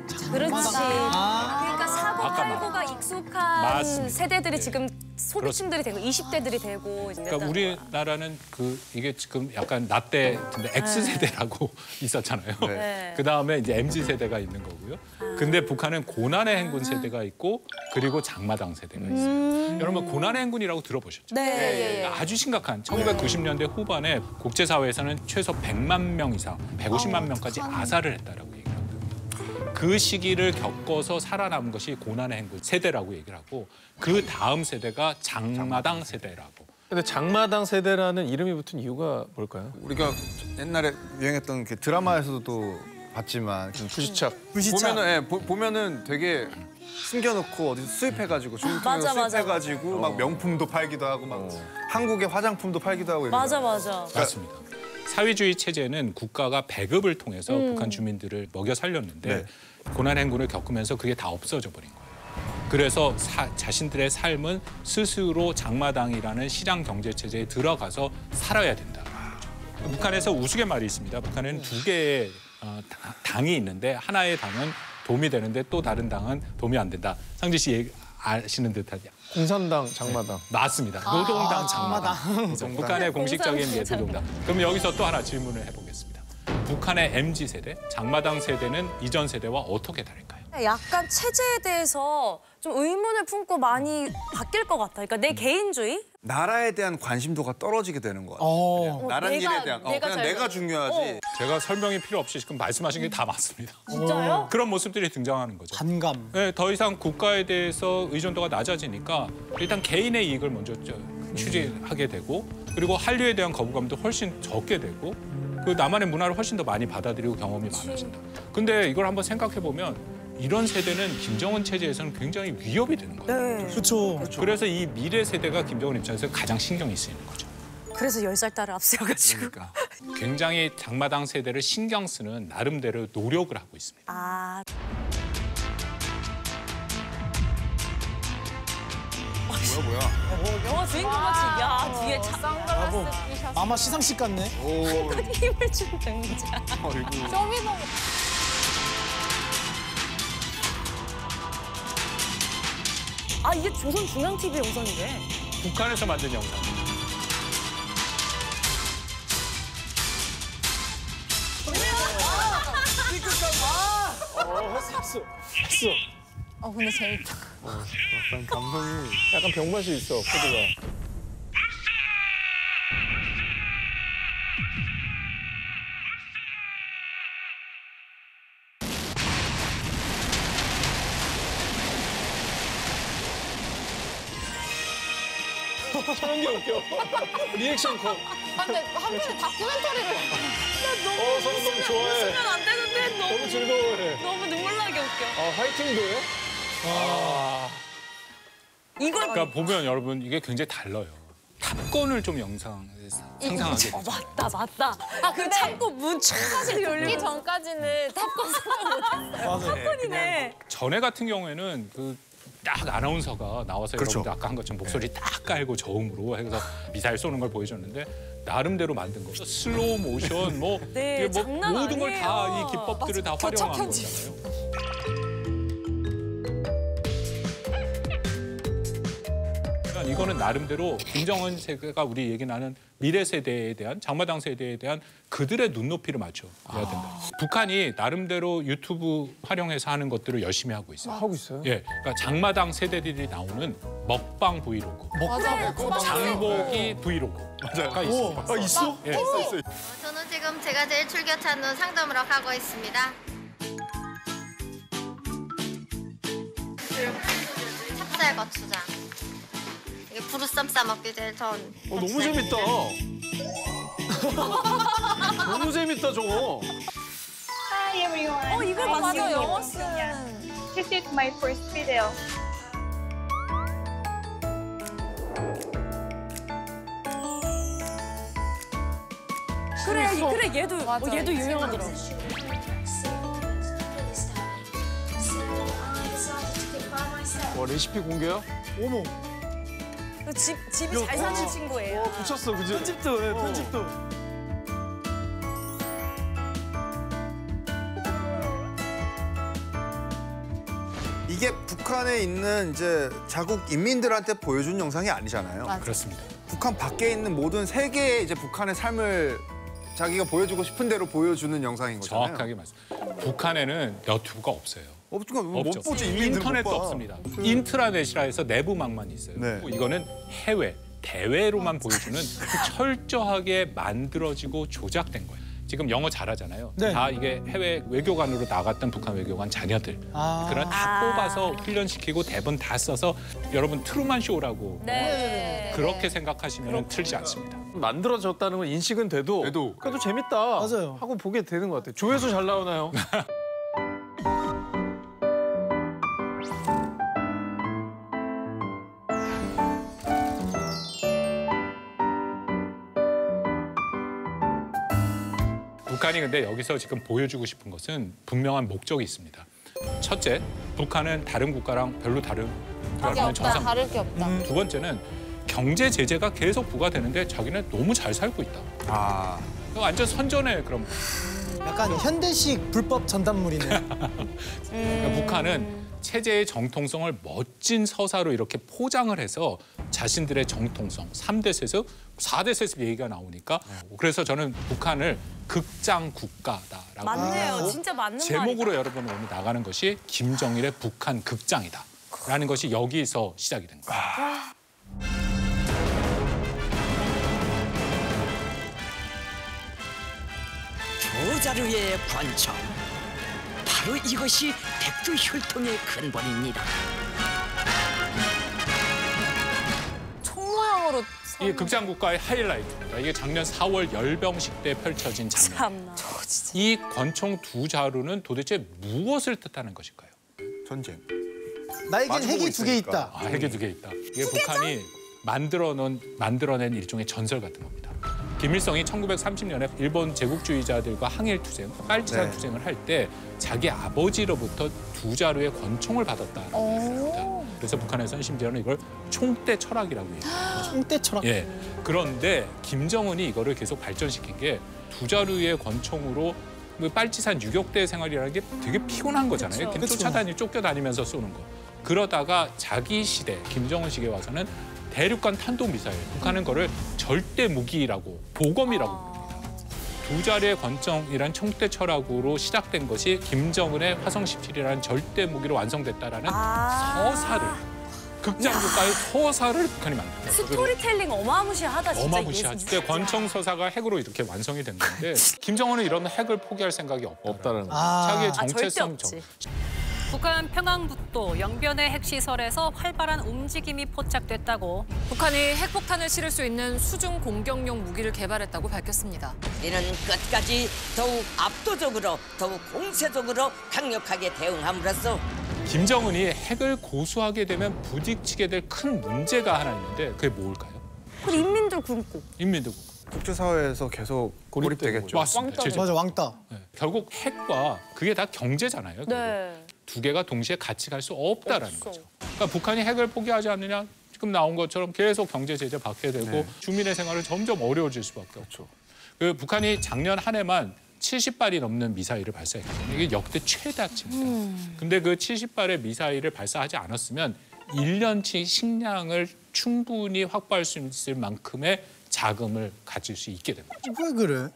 장마당. 그렇지. 아 그러니까 사고 팔고가 익숙한 맞습니다. 세대들이 네. 지금 소비층들이 되고 이십 대들이 되고. 그러니까 우리나라는 그 이게 지금 약간 나때 근데 X 세대라고 네. 있었잖아요. 네. 그 다음에 이제 엠지 세대가 있는 거고요. 근데 북한은 고난의 행군 세대가 있고 그리고 장마당 세대가 있어요. 음 여러분 고난의 행군이라고 들어보셨죠? 네. 네. 아주 심각한 천구백구십 년대 후반에 국제사회에서는 최소 백만 명 이상, 백오십만 명까지 아사를 했다라고 얘기를 합니다. 그 시기를 겪어서 살아남은 것이 고난의 행군 세대라고 얘기를 하고. 그 다음 세대가 장마당 세대라고. 근데 장마당 세대라는 이름이 붙은 이유가 뭘까요? 우리가 옛날에 유행했던 그 드라마에서도 또 봤지만 부시착. 부시착. 보면은, 예, 보, 보면은 되게 숨겨놓고 어디서 수입해가지고 중국에서 수입해가지고 맞아. 막 명품도 팔기도 하고 막 어. 한국의 화장품도 팔기도 하고. 맞아 맞아. 그러니까, 맞습니다. 사회주의 체제는 국가가 배급을 통해서 음. 북한 주민들을 먹여 살렸는데 네. 고난 행군을 겪으면서 그게 다 없어져 버린 거예요. 그래서 사, 자신들의 삶은 스스로 장마당이라는 시장 경제 체제에 들어가서 살아야 된다. 북한에서 우스갯말이 있습니다. 북한에는 두 개의 어, 다, 당이 있는데 하나의 당은 도움이 되는데 또 다른 당은 도움이 안 된다. 상지 씨 얘기, 아시는 듯하죠. 공산당 장마당. 네, 맞습니다. 노동당 아, 장마당. 장마당. 그렇죠? 북한의 공식적인 예 노동당. 그럼 여기서 또 하나 질문을 해보겠습니다. 북한의 엠지 세대, 장마당 세대는 이전 세대와 어떻게 다를까요? 약간 체제에 대해서 좀 의문을 품고 많이 바뀔 것 같아. 그러니까 내 개인주의? 나라에 대한 관심도가 떨어지게 되는 것 같아요. 나란 일에 대한. 어, 내가 그냥 내가 중요하지. 어. 제가 설명이 필요 없이 지금 말씀하신 게 다 맞습니다. 진짜요? 그런 모습들이 등장하는 거죠. 반감. 네, 더 이상 국가에 대해서 의존도가 낮아지니까 일단 개인의 이익을 먼저 취재하게 되고 그리고 한류에 대한 거부감도 훨씬 적게 되고 그 나만의 문화를 훨씬 더 많이 받아들이고 경험이 그치. 많아진다. 근데 이걸 한번 생각해보면 이런 세대는 김정은 체제에서는 굉장히 위협이 되는 거예요. 네. 그렇죠. 그래서 이 미래 세대가 김정은 입장에서 가장 신경이 쓰이는 거죠. 그래서 열 살 딸을 앞세워가지고. 그러니까. 굉장히 장마당 세대를 신경 쓰는 나름대로 노력을 하고 있습니다. 아. 뭐야 뭐야. 어, 영화 주인공 같이. 야 어, 뒤에 쌍발라스 끼셨어. 아마 시상식 같네. 한껏 힘을 준 등장. 아이고. 쇼미더. 아, 이게 조선 중앙 티비 영상이래. 북한에서 만든 영상. 어, 했어, 했어. 어, 근데 재밌다. 어, 약간 감성이, 약간 병맛이 있어, 코드가. 하는 게 웃겨. 리액션 커. 아, 근데 한 번에 다큐멘터리를. 나 너무 어, 웃으면, 너무 좋아해. 웃으면 안 되는데 너무, 너무 즐거워해. 너무 눈물나게 웃겨. 아, 화이팅도예요? 아. 이걸. 그러니까 보면 여러분 이게 굉장히 달라요. 탑건을 좀 영상 상상하게. 어, 맞다 맞다. 아 근데 참고 문 사실 열리기 전까지는 탑건 생각 못했어요. 탑건이네. 전에 같은 경우에는 그. 딱 아나운서가 나와서 그렇죠. 여러분들 아까 한 것처럼 목소리 네. 딱 깔고 저음으로 해서 미사일 쏘는 걸 보여줬는데 나름대로 만든 거죠. 슬로우 모션 뭐, 네, 뭐 모든 걸 다 이 기법들을 맞아, 다 활용한 거잖아요. 그러니까 이거는 나름대로 김정은 세대가 우리 얘기 나는 미래 세대에 대한 장마당 세대에 대한 그들의 눈높이를 맞춰야 된다. 아. 북한이 나름대로 유튜브 활용해서 하는 것들을 열심히 하고 있어요. 아, 하고 있어요? 예, 그러니까 장마당 세대들이 나오는 먹방 브이로그, 맞아, 먹방 장보기 브이로그. 맞아요. 있어. 아, 있어? 예. 있어, 있어. 저는 지금 제가 제일 출격하는 상점으로 가고 있습니다. 찹쌀 고추장. 부르쌈 싸먹기 제일 전. 어, 너무 재밌다. 너무 재밌다, 저거. Hi everyone. 어, 이걸 맞아, 영어 쓰. This is my first video. 그래, 그래, 얘도, 맞아, 어, 얘도 유명하더라. 와, 레시피 공개야? 어머. 집, 집이 야, 잘 사는 편집, 친구예요. 와, 붙였어, 그치? 편집도, 어. 네, 편집도. 이게 북한에 있는 이제 자국 인민들한테 보여준 영상이 아니잖아요. 맞아. 그렇습니다. 북한 밖에 있는 모든 세계의 이제 북한의 삶을 자기가 보여주고 싶은 대로 보여주는 영상인 거잖아요. 정확하게 맞습니다. 북한에는 유튜브가 없어요. 없죠. 못 보지. 인터넷도 없습니다. 인트라넷이라 해서 내부망만 있어요. 네. 이거는 해외, 대외로만 아, 보여주는 철저하게 만들어지고 조작된 거예요. 지금 영어 잘하잖아요. 네. 다 이게 해외 외교관으로 나갔던 북한 외교관 자녀들. 아. 그런 다 뽑아서 훈련시키고 대본 다 써서 여러분 트루만 쇼라고 네. 그렇게 생각하시면 틀리지 않습니다. 만들어졌다는 건 인식은 돼도 그래도 그래. 재밌다 맞아요. 하고 보게 되는 것 같아요. 조회수 잘 나오나요? 북한이 근데 여기서 지금 보여주고 싶은 것은 분명한 목적이 있습니다. 첫째, 북한은 다른 국가랑 별로 다른 다른 정상. 다를 게 없다. 음. 두 번째는 경제 제재가 계속 부과되는데 자기는 너무 잘 살고 있다. 아, 완전 선전해 그럼. 약간 현대식 불법 전단물이네. 그러니까 북한은 체제의 정통성을 멋진 서사로 이렇게 포장을 해서 자신들의 정통성, 삼대 세습, 사대 세습 얘기가 나오니까 그래서 저는 북한을 극장 국가다라고 맞네요. 진짜 맞는 말이다. 제목으로 여러분 오늘 나가는 것이 김정일의 북한 극장이다라는 것이 여기서 시작이 된 거예요. 조자루의 관청. 바로 이것이 백두혈통의 근본입니다. 총모양으로 이게 극장 국가의 하이라이트입니다. 이게 작년 사월 열병식 때 펼쳐진 장면. 참나. 이 권총 두 자루는 도대체 무엇을 뜻하는 것일까요? 전쟁. 나에겐 핵이 두 개 있다. 아, 핵이 두 개 있다. 이게 북한이 만들어놓은, 만들어낸 일종의 전설 같은 겁니다. 김일성이 천구백삼십년에 일본 제국주의자들과 항일 투쟁, 빨치산 네. 투쟁을 할 때 자기 아버지로부터 두 자루의 권총을 받았다는 겁니다. 그래서 북한에서는 심지어는 이걸 총대 철학이라고 얘기해요. 총대 철학? 예. 그런데 김정은이 이거를 계속 발전시킨 게 두 자루의 권총으로 빨치산 유격대 생활이라는 게 되게 피곤한 거잖아요. 그렇죠. 쫓아다니, 쫓겨다니면서 쏘는 거. 그러다가 자기 시대, 김정은식에 와서는 대륙간 탄도미사일, 북한은 거를 절대 무기라고, 보검이라고 아... 부릅니다. 두 자루의 권총이란 총대 철학으로 시작된 것이 김정은의 화성십칠이라는 절대 무기로 완성됐다라는 아... 서사를, 극장국가의 서사를 북한이 만들었어요. 스토리텔링 어마무시하다, 진짜. 어마무시하죠. 진짜. 권총 서사가 핵으로 이렇게 완성이 된 건데 김정은은 이런 핵을 포기할 생각이 없다는 거죠. 아... 자기의 정체성. 아, 절대 없지. 북한 평안북도 영변의 핵시설에서 활발한 움직임이 포착됐다고. 북한이 핵폭탄을 실을 수 있는 수중 공격용 무기를 개발했다고 밝혔습니다. 우리는 끝까지 더욱 압도적으로, 더욱 공세적으로 강력하게 대응함으로써 김정은이 핵을 고수하게 되면 부딪히게 될 큰 문제가 하나 있는데 그게 뭘까요? 그리고 인민들 굶고. 인민들 굶고. 국제사회에서 계속 고립되겠죠. 맞습니다. 왕따. 맞아, 왕따. 네. 결국 핵과 그게 다 경제잖아요. 네. 두 개가 동시에 같이 갈 수 없다라는 없어. 거죠. 그러니까 북한이 핵을 포기하지 않느냐? 지금 나온 것처럼 계속 경제 제재 받게 되고 네. 주민의 생활은 점점 어려워질 수밖에 그렇죠. 없죠. 그 북한이 작년 한 해만 칠십 발이 넘는 미사일을 발사했거든요. 이게 역대 최다치입니다. 음. 근데 그 칠십 발의 미사일을 발사하지 않았으면 일 년치 식량을 충분히 확보할 수 있을 만큼의 자금을 가질 수 있게 된 거죠. 왜 그래?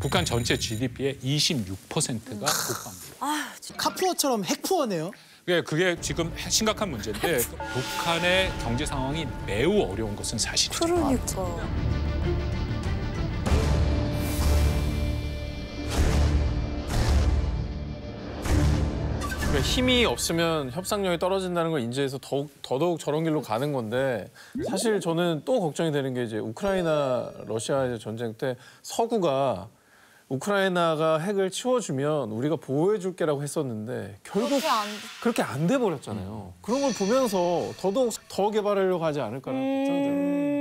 북한 전체 지디피의 이십육 퍼센트가 국방비예요. 아, 카푸어처럼 핵푸어네요. 그게, 그게 지금 심각한 문제인데 북한의 경제 상황이 매우 어려운 것은 사실이죠. 그러니까. 힘이 없으면 협상력이 떨어진다는 걸 인지해서 더욱, 더더욱 저런 길로 가는 건데 사실 저는 또 걱정이 되는 게 이제 우크라이나, 러시아 전쟁 때 서구가 우크라이나가 핵을 치워주면 우리가 보호해줄게라고 했었는데 결국 그렇게 안 돼 버렸잖아요. 음. 그런 걸 보면서 더더욱 더 개발하려고 하지 않을까라는 음, 걱정이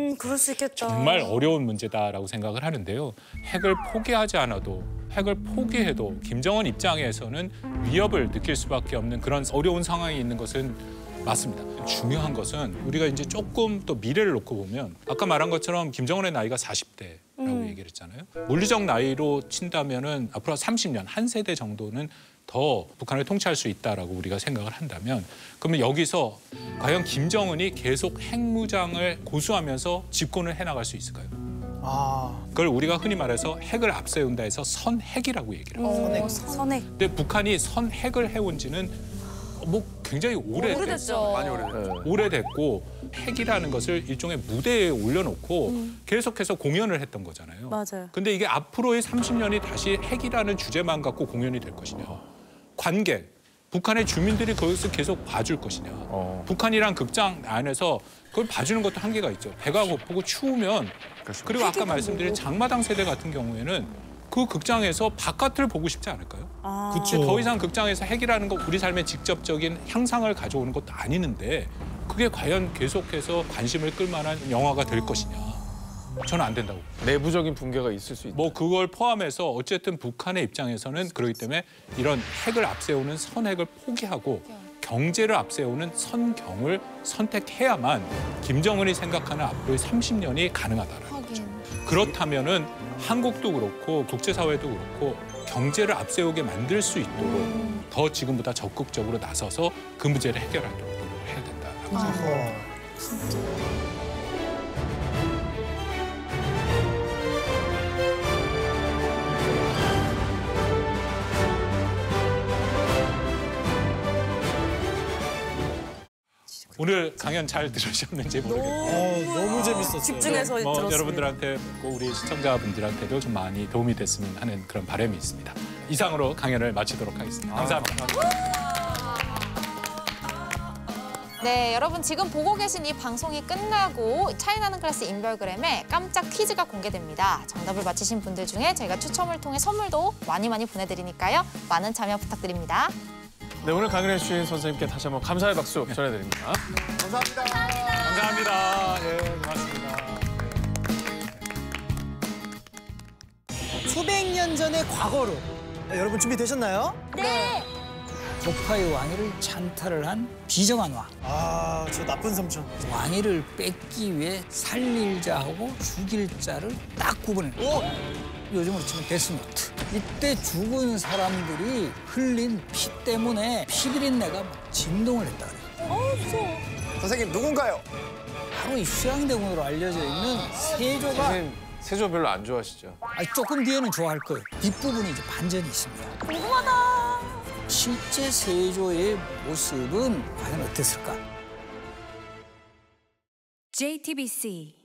들어요. 그럴 수 있겠다. 정말 어려운 문제다라고 생각을 하는데요. 핵을 포기하지 않아도 핵을 포기해도 김정은 입장에서는 위협을 느낄 수밖에 없는 그런 어려운 상황이 있는 것은 맞습니다. 중요한 것은 우리가 이제 조금 또 미래를 놓고 보면 아까 말한 것처럼 김정은의 나이가 사십 대라고 음. 얘기를 했잖아요. 물리적 나이로 친다면은 앞으로 삼십 년, 한 세대 정도는 더 북한을 통치할 수 있다라고 우리가 생각을 한다면 그러면 여기서 과연 김정은이 계속 핵무장을 고수하면서 집권을 해나갈 수 있을까요? 아. 그걸 우리가 흔히 말해서 핵을 앞세운다 해서 선핵이라고 얘기를 합니다. 선핵. 선핵. 근데 북한이 선핵을 해온 지는 뭐 굉장히 오래됐죠. 오래됐죠. 많이 오래됐죠. 오래됐고 핵이라는 것을 일종의 무대에 올려놓고 음. 계속해서 공연을 했던 거잖아요. 맞아요. 근데 이게 앞으로의 삼십 년이 다시 핵이라는 주제만 갖고 공연이 될 것이냐. 관객, 북한의 주민들이 거기서 계속 봐줄 것이냐. 어. 북한이란 극장 안에서 그걸 봐주는 것도 한계가 있죠. 배가 고프고 추우면 그리고 아까 말씀드린 장마당 세대 같은 경우에는 그 극장에서 바깥을 보고 싶지 않을까요? 아. 그치. 더 이상 극장에서 핵이라는 거 우리 삶에 직접적인 향상을 가져오는 것도 아니는데 그게 과연 계속해서 관심을 끌만한 영화가 될 것이냐. 저는 안 된다고. 내부적인 붕괴가 있을 수 있다. 뭐 그걸 포함해서 어쨌든 북한의 입장에서는 그렇기 때문에 이런 핵을 앞세우는 선핵을 포기하고 경제를 앞세우는 선경을 선택해야만 김정은이 생각하는 앞으로의 삼십 년이 가능하다라는 하긴. 거죠. 그렇다면은 한국도 그렇고 국제사회도 그렇고 경제를 앞세우게 만들 수 있도록 음. 더 지금보다 적극적으로 나서서 그 문제를 해결하도록 노력을 해야 된다라고 아. 생각합니다. 진짜. 오늘 강연 잘 들으셨는지 모르겠고 너무 재밌었어요. 집중해서 뭐 들었습니다. 여러분들한테 우리 시청자분들한테도 좀 많이 도움이 됐으면 하는 그런 바람이 있습니다. 이상으로 강연을 마치도록 하겠습니다. 감사합니다. 네, 여러분 지금 보고 계신 이 방송이 끝나고 차이나는 클라스 인별그램에 깜짝 퀴즈가 공개됩니다. 정답을 맞히신 분들 중에 저희가 추첨을 통해 선물도 많이 많이 보내드리니까요. 많은 참여 부탁드립니다. 네, 오늘 강연해 주신 선생님께 다시 한번 감사의 박수 전해드립니다. 감사합니다. 감사합니다. 감사합니다. 예, 고맙습니다. 수백 년 전의 과거로. 아, 여러분 준비되셨나요? 네. 조파의 왕위를 찬탈을 한 비정한 왕. 아, 저 나쁜 삼촌. 왕위를 뺏기 위해 살릴 자하고 죽일 자를 딱 구분해. 오! 요즘으로 치면 데스노트. 이때 죽은 사람들이 흘린 피 때문에 피비린내가 막 진동을 했다 그래요. 어, 무서워. 선생님 누군가요? 바로 이 휴양대군으로 알려져 있는 아, 세조가. 선생님 세조 별로 안 좋아하시죠? 아, 조금 뒤에는 좋아할 거예요. 뒷부분이 이제 반전이 있습니다. 궁금하다. 실제 세조의 모습은 과연 어땠을까? 제이티비씨